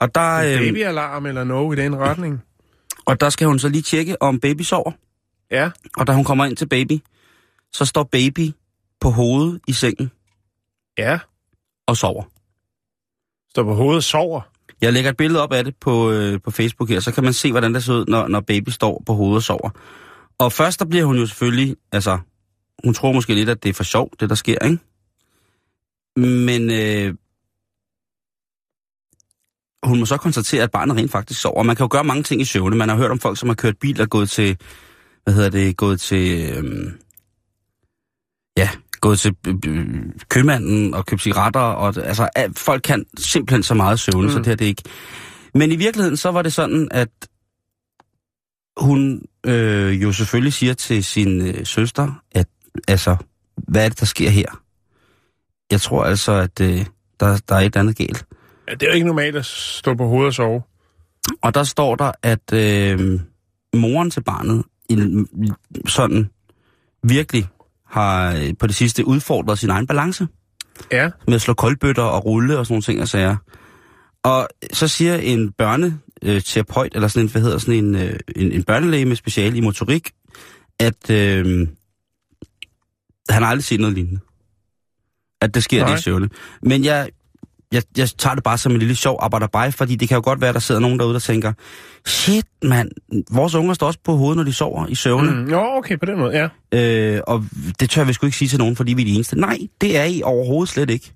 Og der babyalarm eller noget i den retning. Og der skal hun så lige tjekke, om baby sover. Ja. Og da hun kommer ind til baby, så står baby på hovedet i sengen. Ja. Og sover. Står på hovedet og sover? Jeg lægger et billede op af det på Facebook her, så kan man se, hvordan det ser ud, når baby står på hovedet og sover. Og først, der bliver hun jo selvfølgelig, altså... Hun tror måske lidt, at det er for sjovt, det der sker, ikke? Men hun må så konstatere, at barnet rent faktisk sover. Man kan jo gøre mange ting i søvne. Man har hørt om folk, som har kørt bil og gået til købmanden og købt cigaretter. Og, altså, folk kan simpelthen så meget søvne, så det her det ikke. Men i virkeligheden, så var det sådan, at hun jo selvfølgelig siger til sin søster, at altså, hvad er det, der sker her? Jeg tror altså, at der er et eller andet galt. Ja, det er jo ikke normalt at stå på hovedet og sove. Og der står der, at moren til barnet sådan virkelig har på det sidste udfordret sin egen balance. Ja. Med at slå koldbøtter og rulle og sådan nogle ting og sager. Og så siger en børneterapeut, eller sådan en, en børnelæge med speciale i motorik, at... han har aldrig set noget lignende. At det sker lige i søvne. Men jeg tager det bare som en lille sjov arbejderbej, fordi det kan jo godt være, at der sidder nogen derude, der tænker, shit mand, vores unger står også på hovedet, når de sover i søvne. Okay, på den måde, ja. Og det tør vi sgu ikke sige til nogen, fordi vi er de eneste. Nej, det er I overhovedet slet ikke.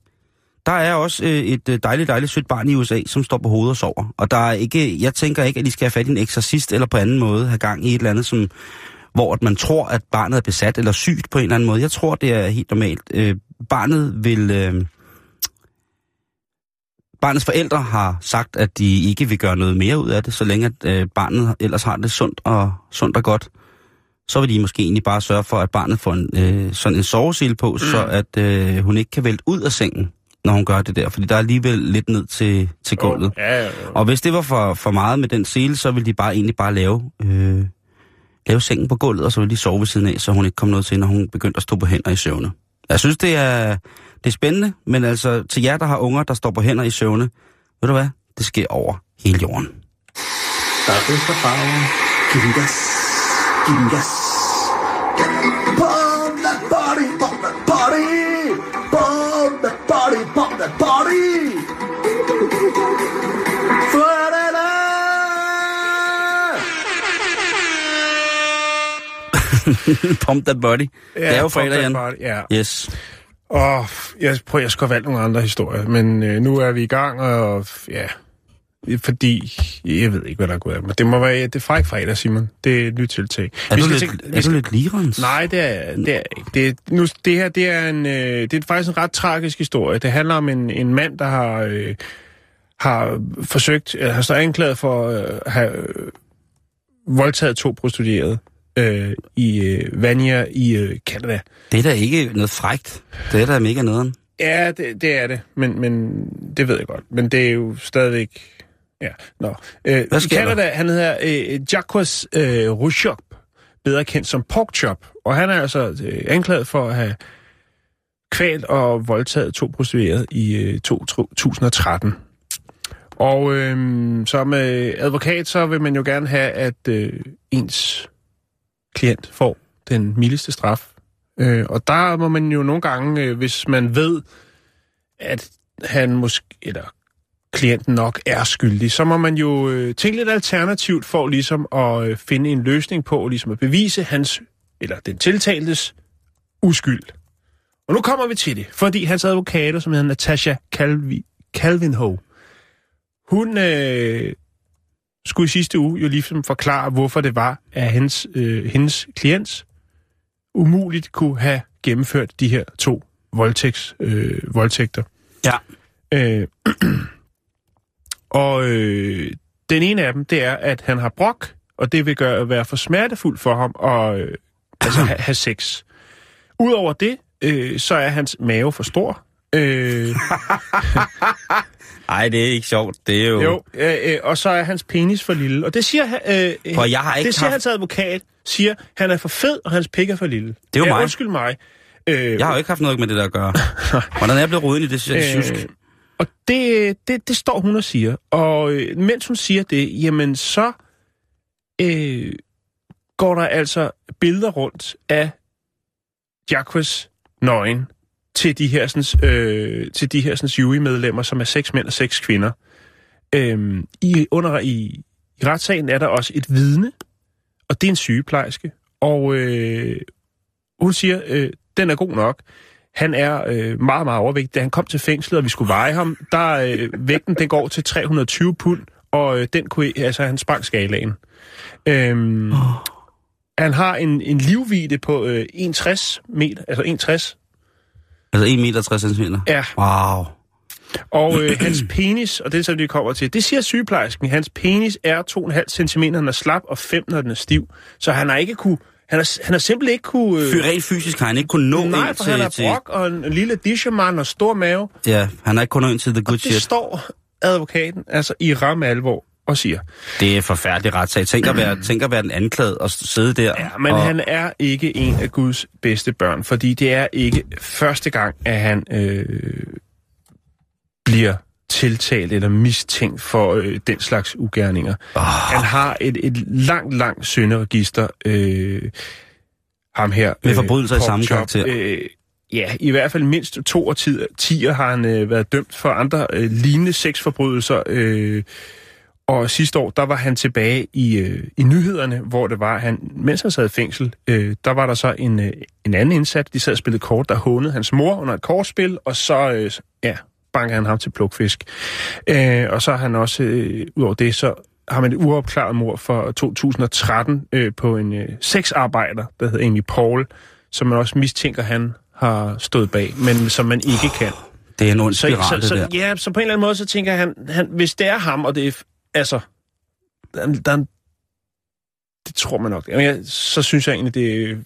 Der er også et dejligt sødt barn i USA, som står på hovedet og sover. Og der er ikke, jeg tænker ikke, at de skal have fat i en eksorcist eller på anden måde have gang i et eller andet, som... hvor man tror, at barnet er besat eller sygt på en eller anden måde. Jeg tror, det er helt normalt. Barnet vil Barnets forældre har sagt, at de ikke vil gøre noget mere ud af det, så længe at, barnet ellers har det sundt og godt. Så vil de måske egentlig bare sørge for, at barnet får en sovesele på, så at hun ikke kan vælte ud af sengen, når hun gør det der. Fordi der er alligevel lidt ned til gulvet. Og hvis det var for meget med den sele, så ville de bare lave sengen på gulvet, og så ville de sove ved siden af, så hun ikke kom noget til, når hun begyndte at stå på hænder i søvne. Jeg synes, det er spændende, men altså til jer, der har unger, der står på hænder i søvne, ved du hvad? Det sker over hele jorden. Der er bedst for farven. Giv den gas. Giv den gas. Bomb that body, bomb that body. Bomb that body, bomb that body. Pump that body. Ja, det er jo fredag, Jan. Ja. Yes. Og jeg skulle have valgt nogle andre historier, men nu er vi i gang, og ja, fordi jeg ved ikke, hvad der er gået af mig. Det må være, det er fræk fredag, Simon. Det er et nyt tiltag. Er du lidt ligerens? Nej, det er ikke. Det er faktisk en ret tragisk historie. Det handler om en mand, der har forsøgt, eller har stået anklaget for at have voldtaget 2 prostituerede. Vanier i Canada. Det er da ikke noget frækt. Det er da mega nederen. Ja, det er det. Men det ved jeg godt. Men det er jo stadigvæk... Ja, nå. I Canada, han hedder Jacques Rouchop, bedre kendt som Porkchop. Og han er altså anklaget for at have kvalt og voldtaget 2 prostituerede i 2013. Og som advokat, så vil man jo gerne have, at ens klient får den mildeste straf. Og der må man jo nogle gange, hvis man ved, at han måske, eller klienten nok er skyldig, så må man jo tænke lidt alternativt for ligesom at finde en løsning på, ligesom at bevise hans, eller den tiltaltes, uskyld. Og nu kommer vi til det, fordi hans advokater, som hedder Natasha Kalvinov, hun... skulle i sidste uge jo ligesom forklare, hvorfor det var, at hendes klient umuligt kunne have gennemført de her 2 voldtægter. Ja. Den ene af dem, det er, at han har brok, og det vil være for smertefuldt for ham at have sex. Udover det, så er hans mave for stor. Nej, det er ikke sjovt. Det er jo... og så er hans penis for lille. Og det siger hans advokat, siger, han er for fed, og hans pik er for lille. Det er jo mig. Undskyld mig. Jeg har jo ikke haft noget med det der at gøre. Hvordan er jeg blevet rodet i det, synes jeg. Og det står hun og siger. Og mens hun siger det, jamen så går der altså billeder rundt af Jacques nøgen til de her jury-medlemmer, som er 6 mænd og 6 kvinder. I retssagen er der også et vidne, og det er en sygeplejerske, og hun siger, den er god nok. Han er meget, meget overvægtig. Da han kom til fængslet, og vi skulle veje ham, der vægten den går til 320 pund, og den kunne, altså han sprang skalaen. Han har en livvidde på 1,60 meter, altså 1,60. Altså 1,60 meter? Ja. Wow. Og hans penis, og det er så, det kommer til, det siger sygeplejersken, hans penis er 2,5 centimeter, når den er slap, og 5, når den er stiv. Så han har ikke kunne... Han har simpelthen ikke kunne... Rent fysisk har han ikke kunne nå ind til... Nej, for han har brok og en lille disherman og stor mave. Ja, han har ikke kunnet nå ind til the good shit. Og det står advokaten altså i ramme alvor og siger... Det er forfærdelig retssag. Tænk at være den anklaget og sidde der. Ja, men han er ikke en af Guds bedste børn, fordi det er ikke første gang, at han bliver tiltalt eller mistænkt for den slags ugerninger. Han har et langt synderegister, ham her. Med forbrydelser i samme karakter. Ja, i hvert fald mindst 2 årtier har han været dømt for andre lignende sexforbrydelser, og sidste år, der var han tilbage i nyhederne, hvor det var, han, mens han sad i fængsel, der var der så en anden indsat. De sad og spillede kort, der hånede hans mor under et kortspil, og så bankede han ham til plukfisk. Og så har han også, udover det, så har man et uopklaret mord fra 2013 på en sexarbejder, der hed Amy Paul, som man også mistænker, han har stået bag, men som man ikke kan. Det er en ond spiral, det der. Ja, så på en eller anden måde, så tænker han hvis det er ham, og det er... Altså... Det tror man nok. Jamen, så synes jeg egentlig, det er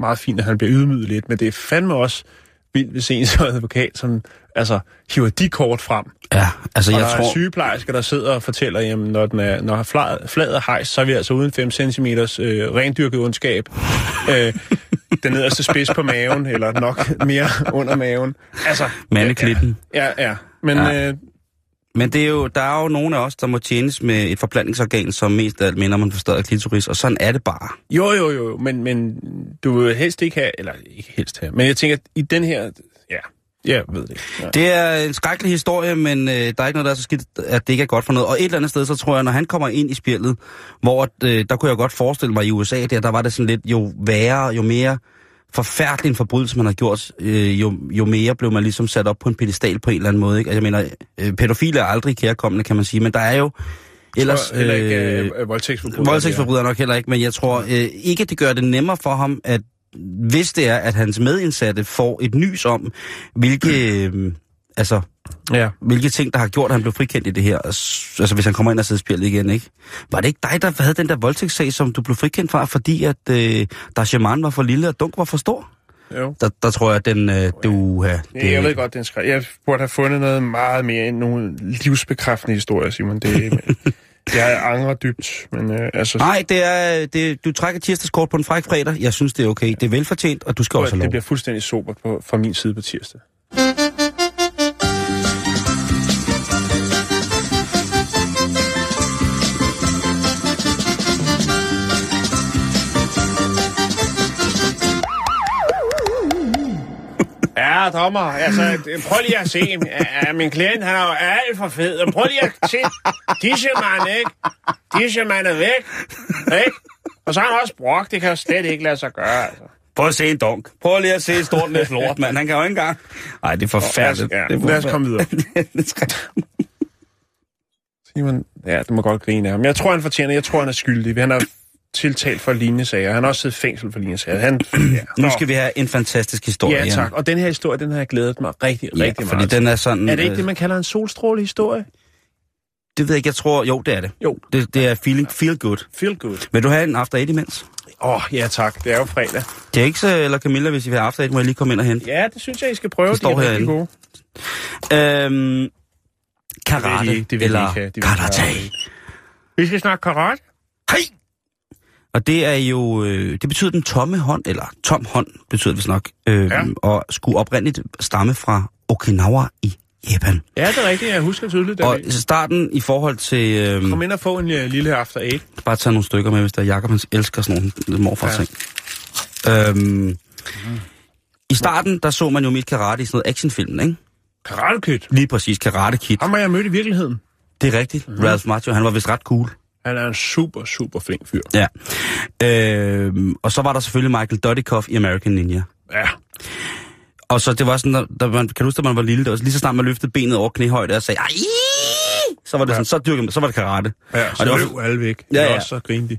meget fint, at han bliver ydmyget lidt, men det er fandme også vildt, hvis en som advokat som, altså, hiver de kort frem. Ja, altså og jeg tror... Og sygeplejersker, der sidder og fortæller, jamen, når fladet er hejst, så er vi altså uden 5 cm rendyrket ondskab. Den nederste spids på maven, eller nok mere under maven. Altså... Mandeklitten. Ja. Men... Ja. Men det er jo, der er jo nogen af os, der må tjenes med et forplantningsorgan, som mest af alt minder om en forstørret klitoris, og sådan er det bare. Jo, men du vil helst ikke have, eller ikke helst have, men jeg tænker, i den her, ja, jeg ved det ikke. Ja. Det er en skrækkelig historie, men der er ikke noget, der er så skidt, at det ikke er godt for noget. Og et eller andet sted, så tror jeg, når han kommer ind i spillet, hvor der kunne jeg godt forestille mig i USA, der var det sådan lidt, jo værre, jo mere forfærdelig en forbrydelse, man har gjort, jo mere blev man ligesom sat op på en pedestal på en eller anden måde, ikke? Altså, jeg mener, pædofile er aldrig kærkommende, kan man sige, men der er jo ellers... Heller ikke voldtægtsforbrydere nok heller ikke, men jeg tror ikke, det gør det nemmere for ham, at hvis det er, at hans medindsatte får et nys om, hvilke... hvilke ting, der har gjort, at han blev frikendt i det her. Altså, hvis han kommer ind og sidder spjældet igen, ikke? Var det ikke dig, der havde den der voldtægtssag, som du blev frikendt fra, fordi at Dashaman var for lille, og Dunk var for stor? Jo. Der tror jeg, at den... jeg ved godt, den skrev. Jeg burde have fundet noget meget mere end nogle livsbekræftende historier, Simon. Det jeg angrer dybt, men altså... Nej, du trækker tirsdagskort på en fræk fredag. Jeg synes, det er okay. Det er velfortjent, og du skal også have lov. Det bliver fuldstændig sobert fra min side på tirsdag. Ja, dommer, altså, prøv lige at se, min klient, han er jo alt for fed, og prøv lige at se, Disherman er væk, ikke? Og så har han også brok, det kan jo slet ikke lade sig gøre, altså. Prøv at se en Dunk, prøv lige at se et stort lidt lort, mand, han kan jo ikke engang. Ej, det er forfærdeligt. Ja, lad os komme videre. Simon, ja, det må godt grine af ham. Jeg tror, han fortjener, jeg tror, han er skyldig, han er tiltalt for lignende sager. Han har også siddet i fængsel for lignende sager. Nu skal vi have en fantastisk historie. Ja, tak. Og den her historie, den har jeg glædet mig rigtig meget. Den er sådan... Er det ikke det, man kalder en solstrålehistorie? Det ved jeg ikke. Jeg tror... Jo, det er det. Jo. Det er feel good. Feel good. Vil du have en after 8 imens? Ja tak. Det er jo fredag. Jakes eller Camilla, hvis I vil have after 8, må jeg lige komme ind og hente. Ja, det synes jeg, I skal prøve. Det står herinde. Karate eller karate. Vi skal snakke karate. Hej! Og det er jo, det betyder den tomme hånd, eller tom hånd betyder det vist nok, og skulle oprindeligt stamme fra Okinawa i Japan. Ja, det er rigtigt, jeg husker tydeligt. Og starten i forhold til... Kom ind og få en lille after 8. Bare tage nogle stykker med, hvis der er Jakob, han elsker sådan nogle morfars ting. I starten, der så man jo mit karate i sådan noget actionfilmen, ikke? Karate Kid? Lige præcis, Karate Kid. Ham har jeg mødt i virkeligheden. Det er rigtigt. Mm-hmm. Ralph Macchio, han var vist ret cool. Han er en super, super flink fyr. Ja. Og så var der selvfølgelig Michael Doddikoff i American Ninja. Ja. Og så det var sådan, kan du huske, at man var lille, og lige så snart man løftede benet over knæhøjde og sagde, "Ai!" så var det sådan, så var det karate. Ja, og så det løb alle væk. Ja. Også så grinede de.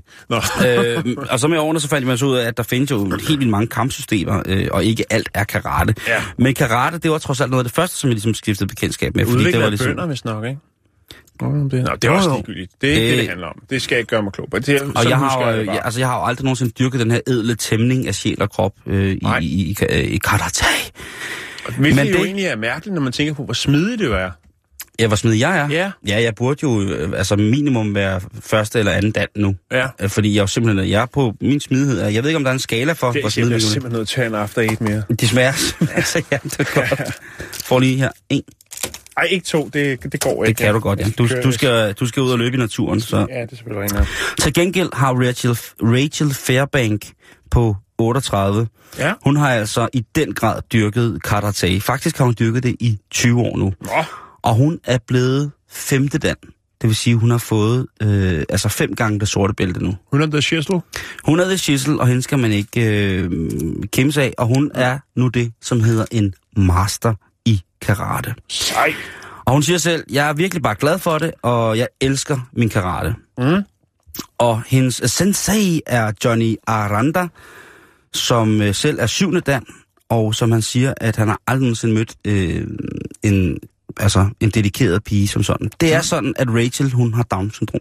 Og så med årene, så fandt man så ud af, at der findes jo helt vildt mange kampsystemer, og ikke alt er karate. Ja. Men karate, det var trods alt noget af det første, som jeg ligesom skiftede bekendtskab med. Udviklet af ligesom... bønder, hvis nok, ikke? Nå, det er også ligegyldigt. Det er ikke det handler om. Det skal jeg ikke gøre mig klog på. Og jeg har jo aldrig nogensinde dyrket den her edle tæmning af sjæl og krop i karate. Hvilket men det jo egentlig er mærkeligt, når man tænker på, hvor smidig det er. Ja, hvor smidig jeg er? Ja. Ja, jeg burde jo altså minimum være første eller anden dan nu. Ja. Fordi jeg jo simpelthen er på min smidighed. Jeg ved ikke, om der er en skala for, hvor smidig jeg er. Det er simpelthen noget til en after 8 mere. Det smager. Altså, ja, det er godt. Får lige her 1. Ej, ikke 2, det går ikke. Det kan du godt, ja. Du skal ud og løbe i naturen, så... Ja, det er selvfølgelig rigtigt. Til gengæld har Rachel Fairbank på 38. Ja. Hun har altså i den grad dyrket karate. Faktisk har hun dyrket det i 20 år nu. Nå. Og hun er blevet 5. dan. Det vil sige, hun har fået 5 gange det sorte bælte nu. Hun er det shizzle? Hun er det shizzle, og hende skal man ikke kæmpe af. Og hun er nu det, som hedder en master i karate. Sej. Og hun siger selv, jeg er virkelig bare glad for det, og jeg elsker min karate. Mm. Og hendes sensei er Johnny Aranda, som selv er 7. dan, og som han siger, at han har aldrig nogensinde mødt en dedikeret pige som sådan. Det er sådan, at Rachel, hun har Down-syndrom.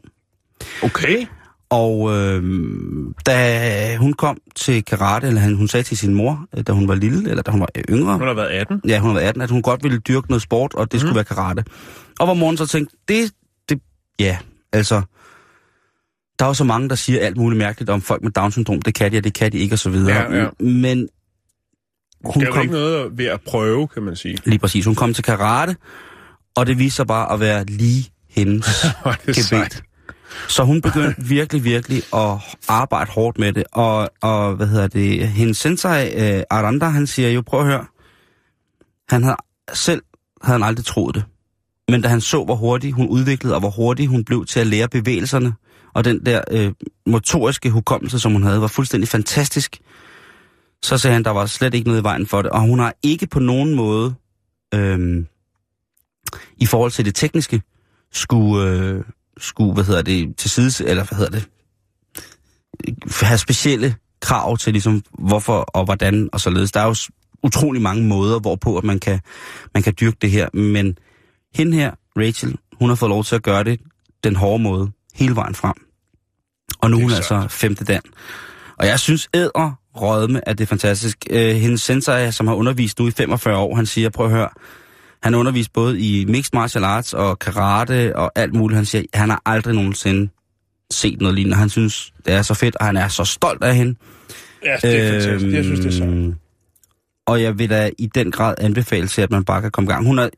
Okay. Og da hun kom til karate, eller hun sagde til sin mor, da hun var lille, eller da hun var yngre. Hun har været 18. Ja, hun har været 18, at hun godt ville dyrke noget sport, og det skulle være karate. Og hvor moren så tænkte, der er jo så mange, der siger alt muligt mærkeligt om folk med Down-syndrom. Det kan de, og det kan de ikke, og så videre. Ja, ja. Men hun kom ikke noget ved at prøve, kan man sige. Lige præcis. Hun kom til karate, og det viste sig bare at være lige hendes gebet. Så hun begyndte virkelig, virkelig at arbejde hårdt med det. Og hendes sensei, Aranda, han siger jo, prøv at høre. Han havde aldrig troet det. Men da han så, hvor hurtigt hun udviklede, og hvor hurtigt hun blev til at lære bevægelserne, og den der motoriske hukommelse, som hun havde, var fuldstændig fantastisk, så sagde han, der var slet ikke noget i vejen for det. Og hun har ikke på nogen måde, i forhold til det tekniske, skulle til side, eller have specielle krav til, ligesom, hvorfor og hvordan og således. Der er jo utrolig mange måder, hvorpå at man kan dyrke det her, men hende her, Rachel, hun har fået lov til at gøre det den hårde måde, hele vejen frem. Og nu er hun altså femte dan. Og jeg synes edderrødme, at det er fantastisk. Hendes sensei, som har undervist nu i 45 år, han siger, prøv at høre, han undervist både i mixed martial arts og karate og alt muligt. Han siger, han har aldrig nogensinde set noget lignende. Han synes, det er så fedt, og han er så stolt af hende. Ja, det er fantastisk. Jeg synes, det er så. Og jeg vil da i den grad anbefale til, at man bare kan komme i gang. Hun har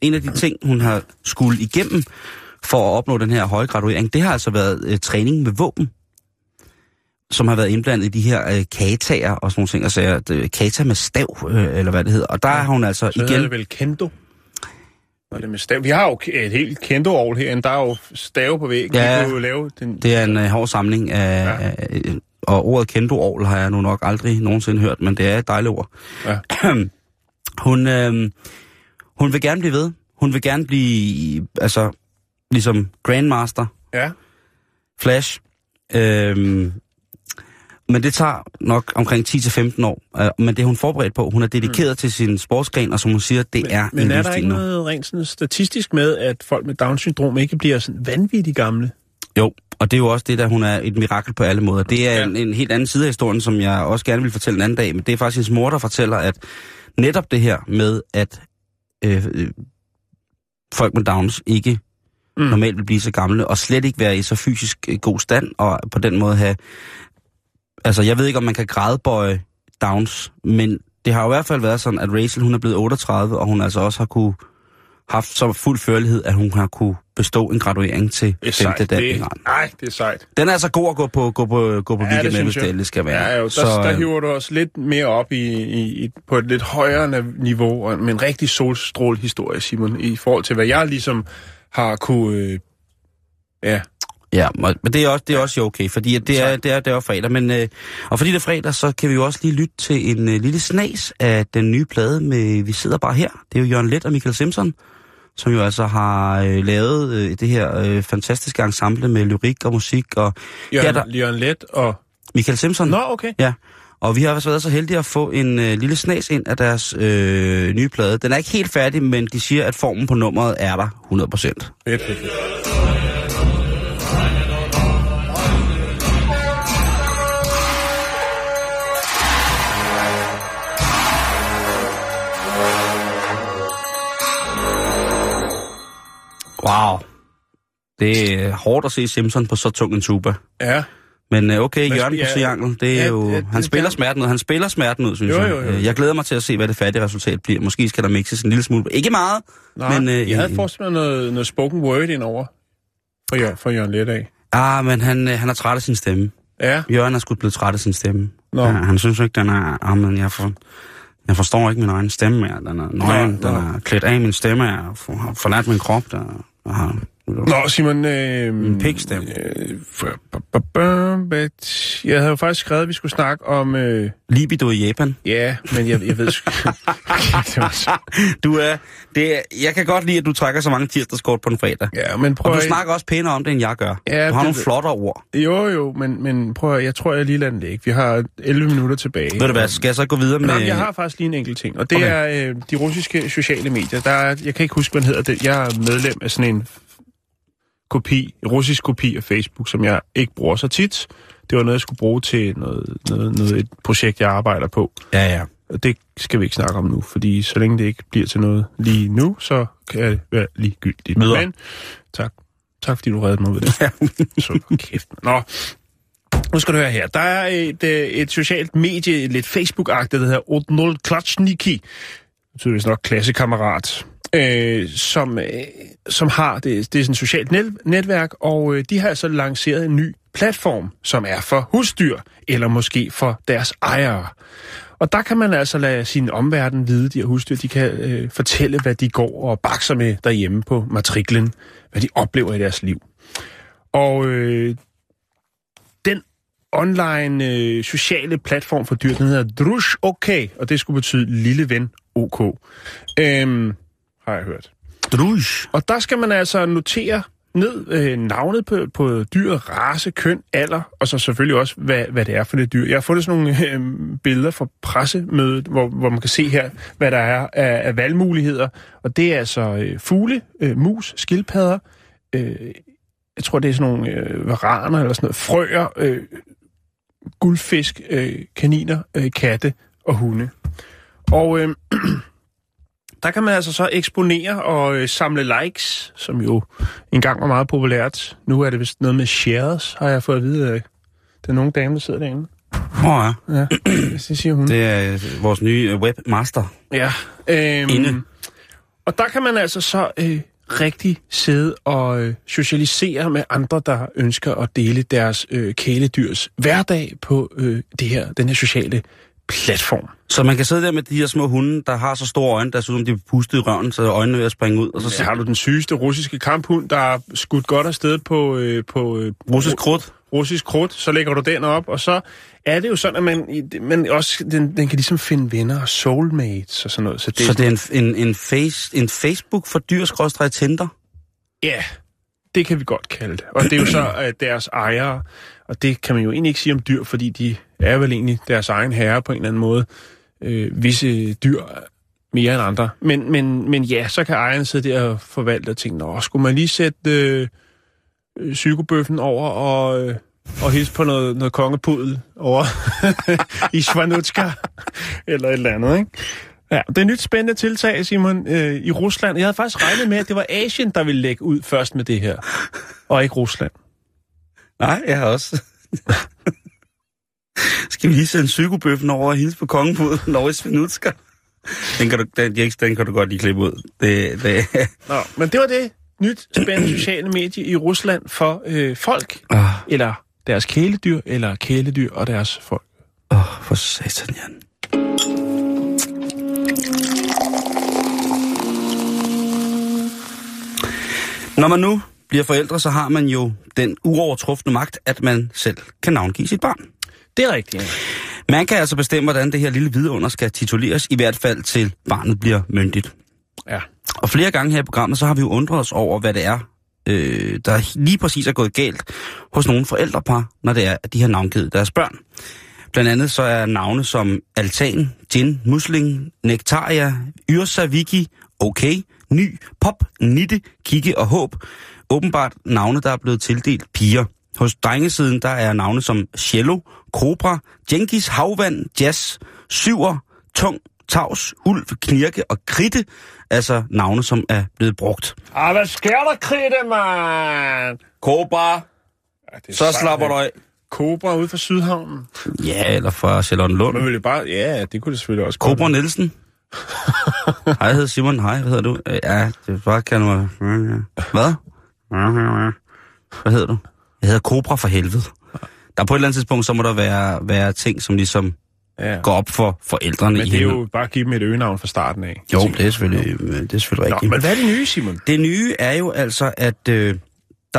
en af de ting, hun har skulle igennem for at opnå den her høje graduering, det har altså været træning med våben, som har været indblandet i de her kataer og sådan nogle ting, og så kata med stav, eller hvad det hedder. Og der har hun altså så igen... Så hedder det vel kendo? Var det med stav? Vi har jo et helt kendo-ovl herinde, der er jo stave på væggen. Ja, jo lave den... det er en hård samling af... Ja. Og ordet kendo-ovl har jeg nu nok aldrig nogensinde hørt, men det er et dejligt ord. Ja. Hun vil gerne blive ved. Hun vil gerne blive, ligesom Grandmaster. Ja. Flash. Men det tager nok omkring 10-15 år. Men det er hun forberedt på. Hun er dedikeret til sin sportsgren, og som hun siger, det er en livsstil. Men er der ikke noget rent sådan statistisk med, at folk med Down-syndrom ikke bliver sådan vanvittigt gamle? Jo, og det er jo også det, der hun er et mirakel på alle måder. Det er en helt anden side af historien, som jeg også gerne vil fortælle en anden dag, men det er faktisk hendes mor, der fortæller, at netop det her med, at folk med Downs ikke normalt vil blive så gamle, og slet ikke være i så fysisk god stand, og på den måde have... Altså, jeg ved ikke, om man kan gradbøje Downs, men det har jo i hvert fald været sådan, at Rachel, hun er blevet 38, og hun altså også har kunne... haft så fuld førlighed, at hun har kunne bestå en graduering til 5. dag. Nej, det er sejt. Den er altså god at gå på weekend med, hvis det skal være. Ja, jo. Der hiver du også lidt mere op på et lidt højere niveau, med en rigtig solstrålehistorie, Simon, i forhold til, hvad jeg ligesom har kunne... Ja, men det er også okay, fordi det er fredag. Men, og fordi det er fredag, så kan vi jo også lige lytte til en lille snas af den nye plade med Vi Sidder Bare Her. Det er jo Jørn Let og Michael Simpson, som jo altså har lavet det her fantastiske ensemble med lyrik og musik. Og Jørn Let og... Michael Simpson. Nå, okay. Ja, og vi har også været så heldige at få en lille snas ind af deres nye plade. Den er ikke helt færdig, men de siger, at formen på nummeret er der 100%. Wow. Det er hårdt at se Simpson på så tung en tuba. Ja. Men okay, Jørgen på triangel, det er jo... Han spiller smerten ud, synes jeg. Jo. Jeg glæder mig til at se, hvad det færdige resultat bliver. Måske skal der mixes en lille smule. Ikke meget, men... jeg havde forestillet mig noget spoken word indover for Jørgen Let af. Men han er træt af sin stemme. Ja. Jørgen er sgu blevet træt af sin stemme. Ja, han synes ikke, den er... men jeg forstår ikke min egen stemme mere. Den er nøgen, den er klædt af min stemme, og forladt min krop, der... Nå, Simon... Min pikstemme. Jeg havde jo faktisk skrevet, at vi skulle snakke om... Libido i Japan. Ja, men jeg ved sgu... Jeg kan godt lide, at du trækker så mange tirsdagskort på en fredag. Ja, men prøv... Og du snakker også pænere om det, end jeg gør. Ja, du har nogle flottere ord. Jo, men prøv at... Jeg tror, jeg lige lader den lægge. Vi har 11 minutter tilbage. Ved du hvad, skal jeg så gå videre med... Nej, jeg har faktisk lige en enkelt ting, og det er de russiske sociale medier. Jeg kan ikke huske, hvad den hedder det. Jeg er medlem af sådan en... russisk kopi af Facebook, som jeg ikke bruger så tit. Det var noget, jeg skulle bruge til et projekt, jeg arbejder på. Ja. Og det skal vi ikke snakke om nu, fordi så længe det ikke bliver til noget lige nu, så kan det være ligegyldigt. Men tak fordi du reddede mig ved det. Ja. Så kæft. Nå, nu skal du høre her. Der er et socialt medie, lidt Facebook-agtigt, der hedder Odnoklassniki. Det betyder vist nok klassekammerat. Som har, det er sådan et socialt netværk, og de har altså lanceret en ny platform, som er for husdyr, eller måske for deres ejere. Og der kan man altså lade sin omverden vide, de her husdyr, de kan fortælle, hvad de går og bakser med derhjemme på matriklen, hvad de oplever i deres liv. Og den online sociale platform for dyr, den hedder Druzok, og det skulle betyde lille ven OK. Har jeg hørt. Drush. Og der skal man altså notere ned navnet på dyr, race, køn, alder, og så selvfølgelig også, hvad det er for det dyr. Jeg har fundet sådan nogle billeder fra pressemødet, hvor man kan se her, hvad der er af valgmuligheder. Og det er altså fugle, mus, skildpadder, jeg tror, det er sådan nogle varaner eller sådan noget, frøer, guldfisk, kaniner, katte og hunde. Og... Der kan man altså så eksponere og samle likes, som jo engang var meget populært. Nu er det vist noget med shares, har jeg fået at vide. Der er nogle dame, der sidder derinde. Ja. Det siger hun. Det er vores nye webmaster. Ja. Inde. Og der kan man altså så rigtig sidde og socialisere med andre, der ønsker at dele deres kæledyrs hverdag på den her sociale platform. Så man kan sidde der med de her små hunde, der har så store øjne, der ser ud, om de puster i røven, så øjnene er ved at springe ud. Og så har du den sygeste russiske kamphund, der er skudt godt afsted på russisk krudt, så lægger du den op, og så er det jo sådan, at man også, den kan ligesom finde venner og soulmates og sådan noget. Så det er en Facebook for dyr-skrådstræk Tinder? Ja, det kan vi godt kalde det. Og det er jo så deres ejere, og det kan man jo egentlig ikke sige om dyr, fordi de er vel egentlig deres egen herre på en eller anden måde. Visse dyr mere end andre. Men ja, så kan ejeren sidde der og forvalte ting. Nå, skulle man lige sætte psykobøffen over og hilse på noget kongepudel over i Svanutska eller et eller andet, ikke? Ja, det er et nyt spændende tiltag, Simon, i Rusland. Jeg havde faktisk regnet med, at det var Asien, der ville lægge ud først med det her, og ikke Rusland. Nej, jeg har også... Skal vi lige sende psykobøffen over og hilse på kongebåden over i Svinutska? Den kan du godt lige klippe ud. Nå, men det var det. Nyt spændende sociale medie i Rusland for folk. Eller deres kæledyr, eller kæledyr og deres folk. For satan, Jan. Når man nu bliver forældre, så har man jo den uovertrufne magt, at man selv kan navngive sit barn. Det er rigtigt, ja. Man kan altså bestemme, hvordan det her lille vidunder skal tituleres, i hvert fald til barnet bliver myndigt. Ja. Og flere gange her i programmet, så har vi jo undret os over, hvad det er, der lige præcis er gået galt hos nogle forældrepar, når det er, at de har navngivet deres børn. Blandt andet så er navne som Altan, Gin, Musling, Nektaria, Yrsa, Vicky, Okay, Ny, Pop, Nitte, Kigge og Håb. Åbenbart navne, der er blevet tildelt piger. Hos drengesiden, der er navne som Cello, Cobra, Genghis, Havvand, Jazz, Syver, Tung, Tavs, Ulv, Knirke og Kridte. Altså navne, som er blevet brugt. Hvad sker der, Kridte, mand? Cobra. Ja, så slapper du af. Cobra ude fra Sydhavnen. Ja, eller fra Charlottenlund. Men vil det bare... Ja, det kunne det selvfølgelig også. Cobra Nielsen. Hej, jeg hedder Simon. Hej, hvad hedder du? Ja, det bare kan du... Hvad? Hvad hedder du? Jeg hedder Cobra for helvede. Der på et eller andet tidspunkt, så må der være ting, som ligesom ja, går op for forældrene. Men det er jo bare at give dem et øgenavn fra starten af. Jo, det er selvfølgelig, rigtigt. Nå, men hvad er det nye, Simon? Det nye er jo altså, at der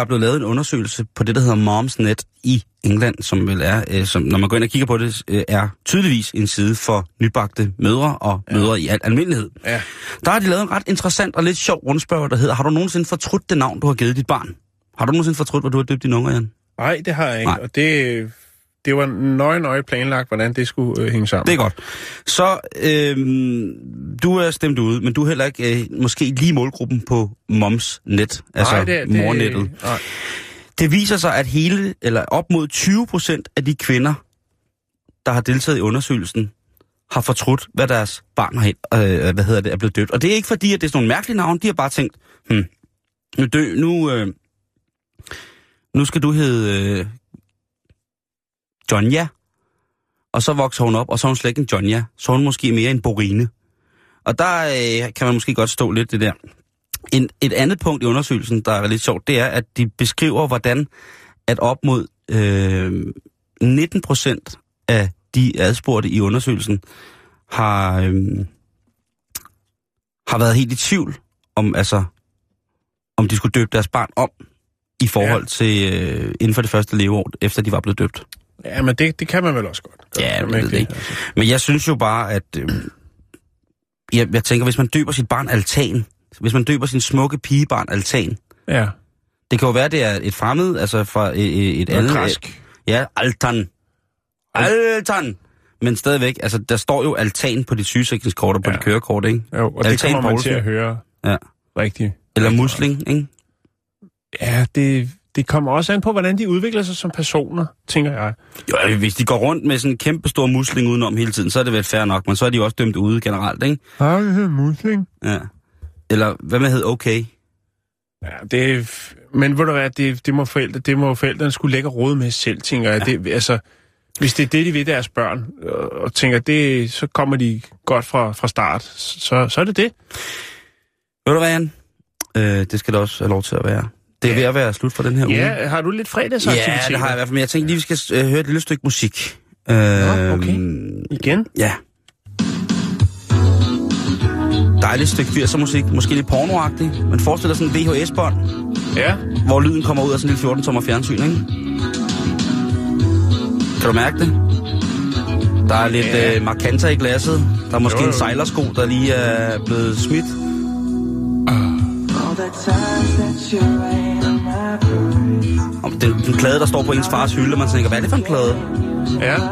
er blevet lavet en undersøgelse på det, der hedder Momsnet i England, som vel er, som, når man går ind og kigger på det, er tydeligvis en side for nybagte mødre og mødre i al almindelighed. Ja. Der har de lavet en ret interessant og lidt sjov rundspørg, der hedder, har du nogensinde fortrudt det navn, du har givet dit barn? Har du nogensinde fortrudt, hvor du har døbt dine unger, Jan? Nej, det har jeg ikke, og det var nøje planlagt, hvordan det skulle hænge sammen. Det er godt. Så du er stemt ud, men du er heller ikke måske lige målgruppen på Momsnet, altså mornettet. Det viser sig, at op mod 20% af de kvinder, der har deltaget i undersøgelsen, har fortrudt, hvad deres barn er blevet døbt. Og det er ikke fordi, at det er sådan nogle mærkelige navne. De har bare tænkt, nu skal du hedde Johnja, og så vokser hun op, og så er hun slet ikke en Johnja, så er hun måske mere en Borine. Og der kan man måske godt stå lidt det der. Et andet punkt i undersøgelsen, der er lidt sjovt, det er, at de beskriver, hvordan at op mod 19% af de adspurgte i undersøgelsen har været helt i tvivl om, om de skulle døbe deres barn om i forhold til inden for det første leveår, efter de var blevet døbt. Ja, men det kan man vel også godt. Ja, men det ikke. Altså. Men jeg synes jo bare, at jeg tænker, hvis man døber sit barn altan, hvis man døber sin smukke pigebarn altan, ja, det kan jo være, det er et fremmed, altså fra et andet. Græsk. Ja, altan. Altan. Men stadigvæk, altså der står jo altan på dit sygesikringskort og på dit kørekort, ikke? Jo, og altan, det kommer man Poulsen til at høre. Ja. Rigtigt. Eller musling, ikke? Ja, det kommer også an på, hvordan de udvikler sig som personer, tænker jeg. Jo, hvis de går rundt med sådan en kæmpe stor musling udenom hele tiden, så er det vel fair nok, men så er de også dømt ude generelt, ikke? Ja, det hedder musling. Ja. Eller hvad man hedder okay? Ja, men ved du hvad, det må forældrene skulle lægge råd med selv, tænker jeg. Ja. Hvis det er det, de ved deres børn, og tænker, så kommer de godt fra start, så er det det. Ved du hvad, Jan? Det skal da også have lov til at være. Det er ved at være slut for den her uge. Ja, har du lidt fredagsaktivitet? Ja, det har jeg i hvert fald, men jeg tænkte lige, vi skal høre et lille stykke musik. Okay. Igen? Ja. Dejligt stykke 80'er musik, måske lidt pornoagtigt. Man forestiller sådan en VHS-bånd, hvor lyden kommer ud af sådan en lille 14-tommer fjernsyn, ikke? Kan du mærke det? Der er lidt markanter i glasset. Der er måske en sejlersko, der lige er blevet smidt. Den plade, der står på ens fars hylde, man tænker, hvad er det for en plade? Ja. Hvad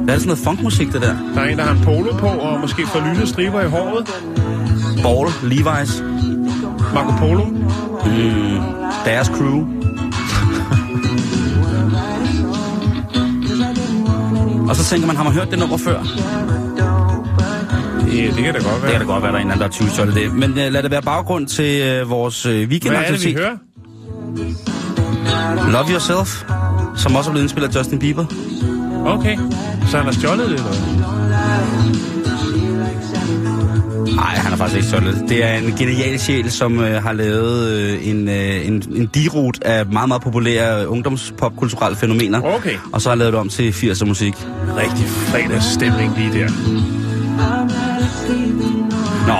er det sådan noget funkmusik, det der? Der er en, der har en polo på, og måske får lyne striber i håret. Ball, Levi's. Marco Polo. Deres crew. Og så tænker man, har man hørt det nummer før? Ja, det kan da godt være. Det kan da godt være, der er en anden, der er 20-sollet det. Men lad det være baggrund til vores weekendaktivitet. Hvad er det, vi hører? Love Yourself, som også er blevet indspillet af Justin Bieber. Okay, så han har stjålet det, eller? Nej, han har faktisk ikke stjålet det. Det er en genial sjæl, som har lavet en dirut af meget, meget populære ungdomspopkulturelle fænomener. Okay. Og så har han lavet det om til 80'er musik. Rigtig fredagsstemning lige der. Nå,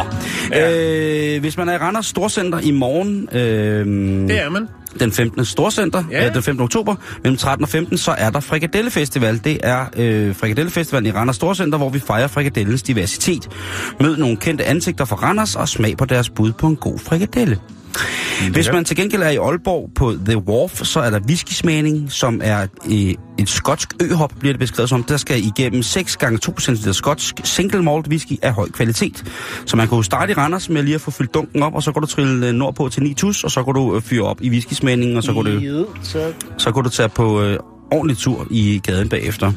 hvis man er i Randers Storcenter i morgen, det er man. Den 15. Storcenter, den 15. oktober, mellem 13 og 15, så er der Frikadellefestival. Det er Frikadellefestivalen i Randers Storcenter, hvor vi fejrer frikadellens diversitet. Mød nogle kendte ansigter fra Randers og smag på deres bud på en god frikadelle. Hvis man til gengæld er i Aalborg på The Wharf, så er der whiskysmagning, som er et skotsk øhop, bliver det beskrevet som. Der skal igennem 6x2 cm skotsk single malt whisky af høj kvalitet. Så man kan jo starte i Randers med lige at få fyldt dunken op, og så går du trille nordpå til 9.000, og så går du fyre op i whiskysmagningen, og så går du tage på ordentlig tur i gaden bagefter.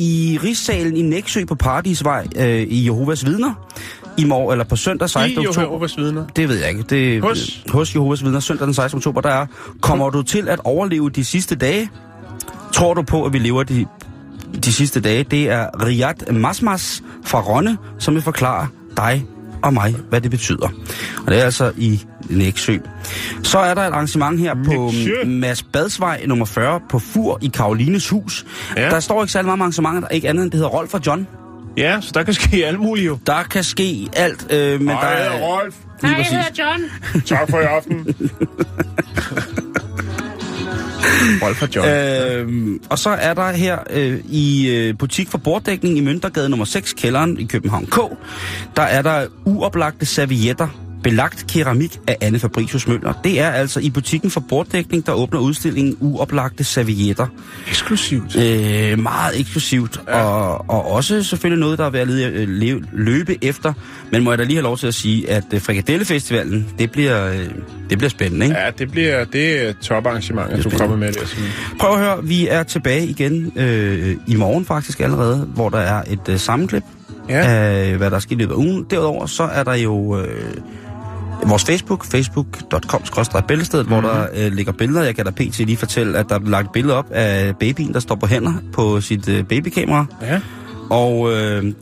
I Rigssalen i Næksø på Paradisvej i Jehovas Vidner, i morgen, eller på søndag 16. oktober. I Jehovas Vidner? Det ved jeg ikke. Det, hos Jehovas Vidner, søndag den 16. oktober, der er, kommer du til at overleve de sidste dage? Tror du på, at vi lever de sidste dage? Det er Riyad Masmas fra Rønne, som vil forklare dig og mig, hvad det betyder. Og det er altså i Næksø. Så er der et arrangement her på Mads Badsvej nummer 40 på Fur i Karolines Hus. Ja. Der står ikke særlig mange arrangementer, der ikke andet end det hedder Rolf og John. Ja, så der kan ske alt muligt jo. Der kan ske alt, men der er... Rolf. Nej, jeg hedder John. Tak for i aften. Rolf og John. Og så er der her i butik for borddækning i Møntergade nummer 6, kælderen i København K. Der er der uoplagte servietter, belagt keramik af Anne Fabricius Møller. Det er altså i butikken for borddækning, der åbner udstillingen uoplagte servietter. Eksklusivt. Meget eksklusivt. Ja. Og også selvfølgelig noget, der er ved at løbe efter. Men må jeg da lige have lov til at sige, at Frikadellefestivalen, det bliver spændende, ikke? Ja, det er toparrangementet, du kommer med. Prøv at høre, vi er tilbage igen i morgen faktisk allerede, hvor der er et sammenklip. Ja. Af, hvad der sker i løbet af ugen. Derudover så er der jo vores Facebook, facebook.com/Bæltestedet, hvor der ligger billeder. Jeg kan da pt. Lige fortælle, at der er lagt billeder op af babyen, der står på hænder på sit babykamera. Ja. Og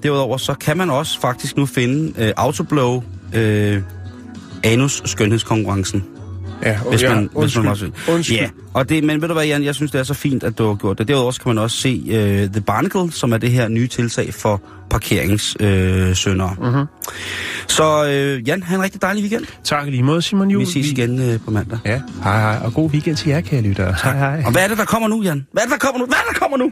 derudover så kan man også faktisk nu finde Autoblow Anus skønhedskonkurrencen. Ja, og undskyld. Ja, og det, men ved du hvad, Jan, jeg synes, det er så fint, at du har gjort det. Derudover kan man også se The Barnacle, som er det her nye tiltag for parkeringssyndere. Så Jan, have en rigtig dejlig weekend. Tak lige måde, Simon Juhl. Vi ses igen på mandag. Ja, hej, og god weekend til jer, kære lyttere. Hej, hej. Og hvad er det, der kommer nu, Jan? Hvad er det, der kommer nu?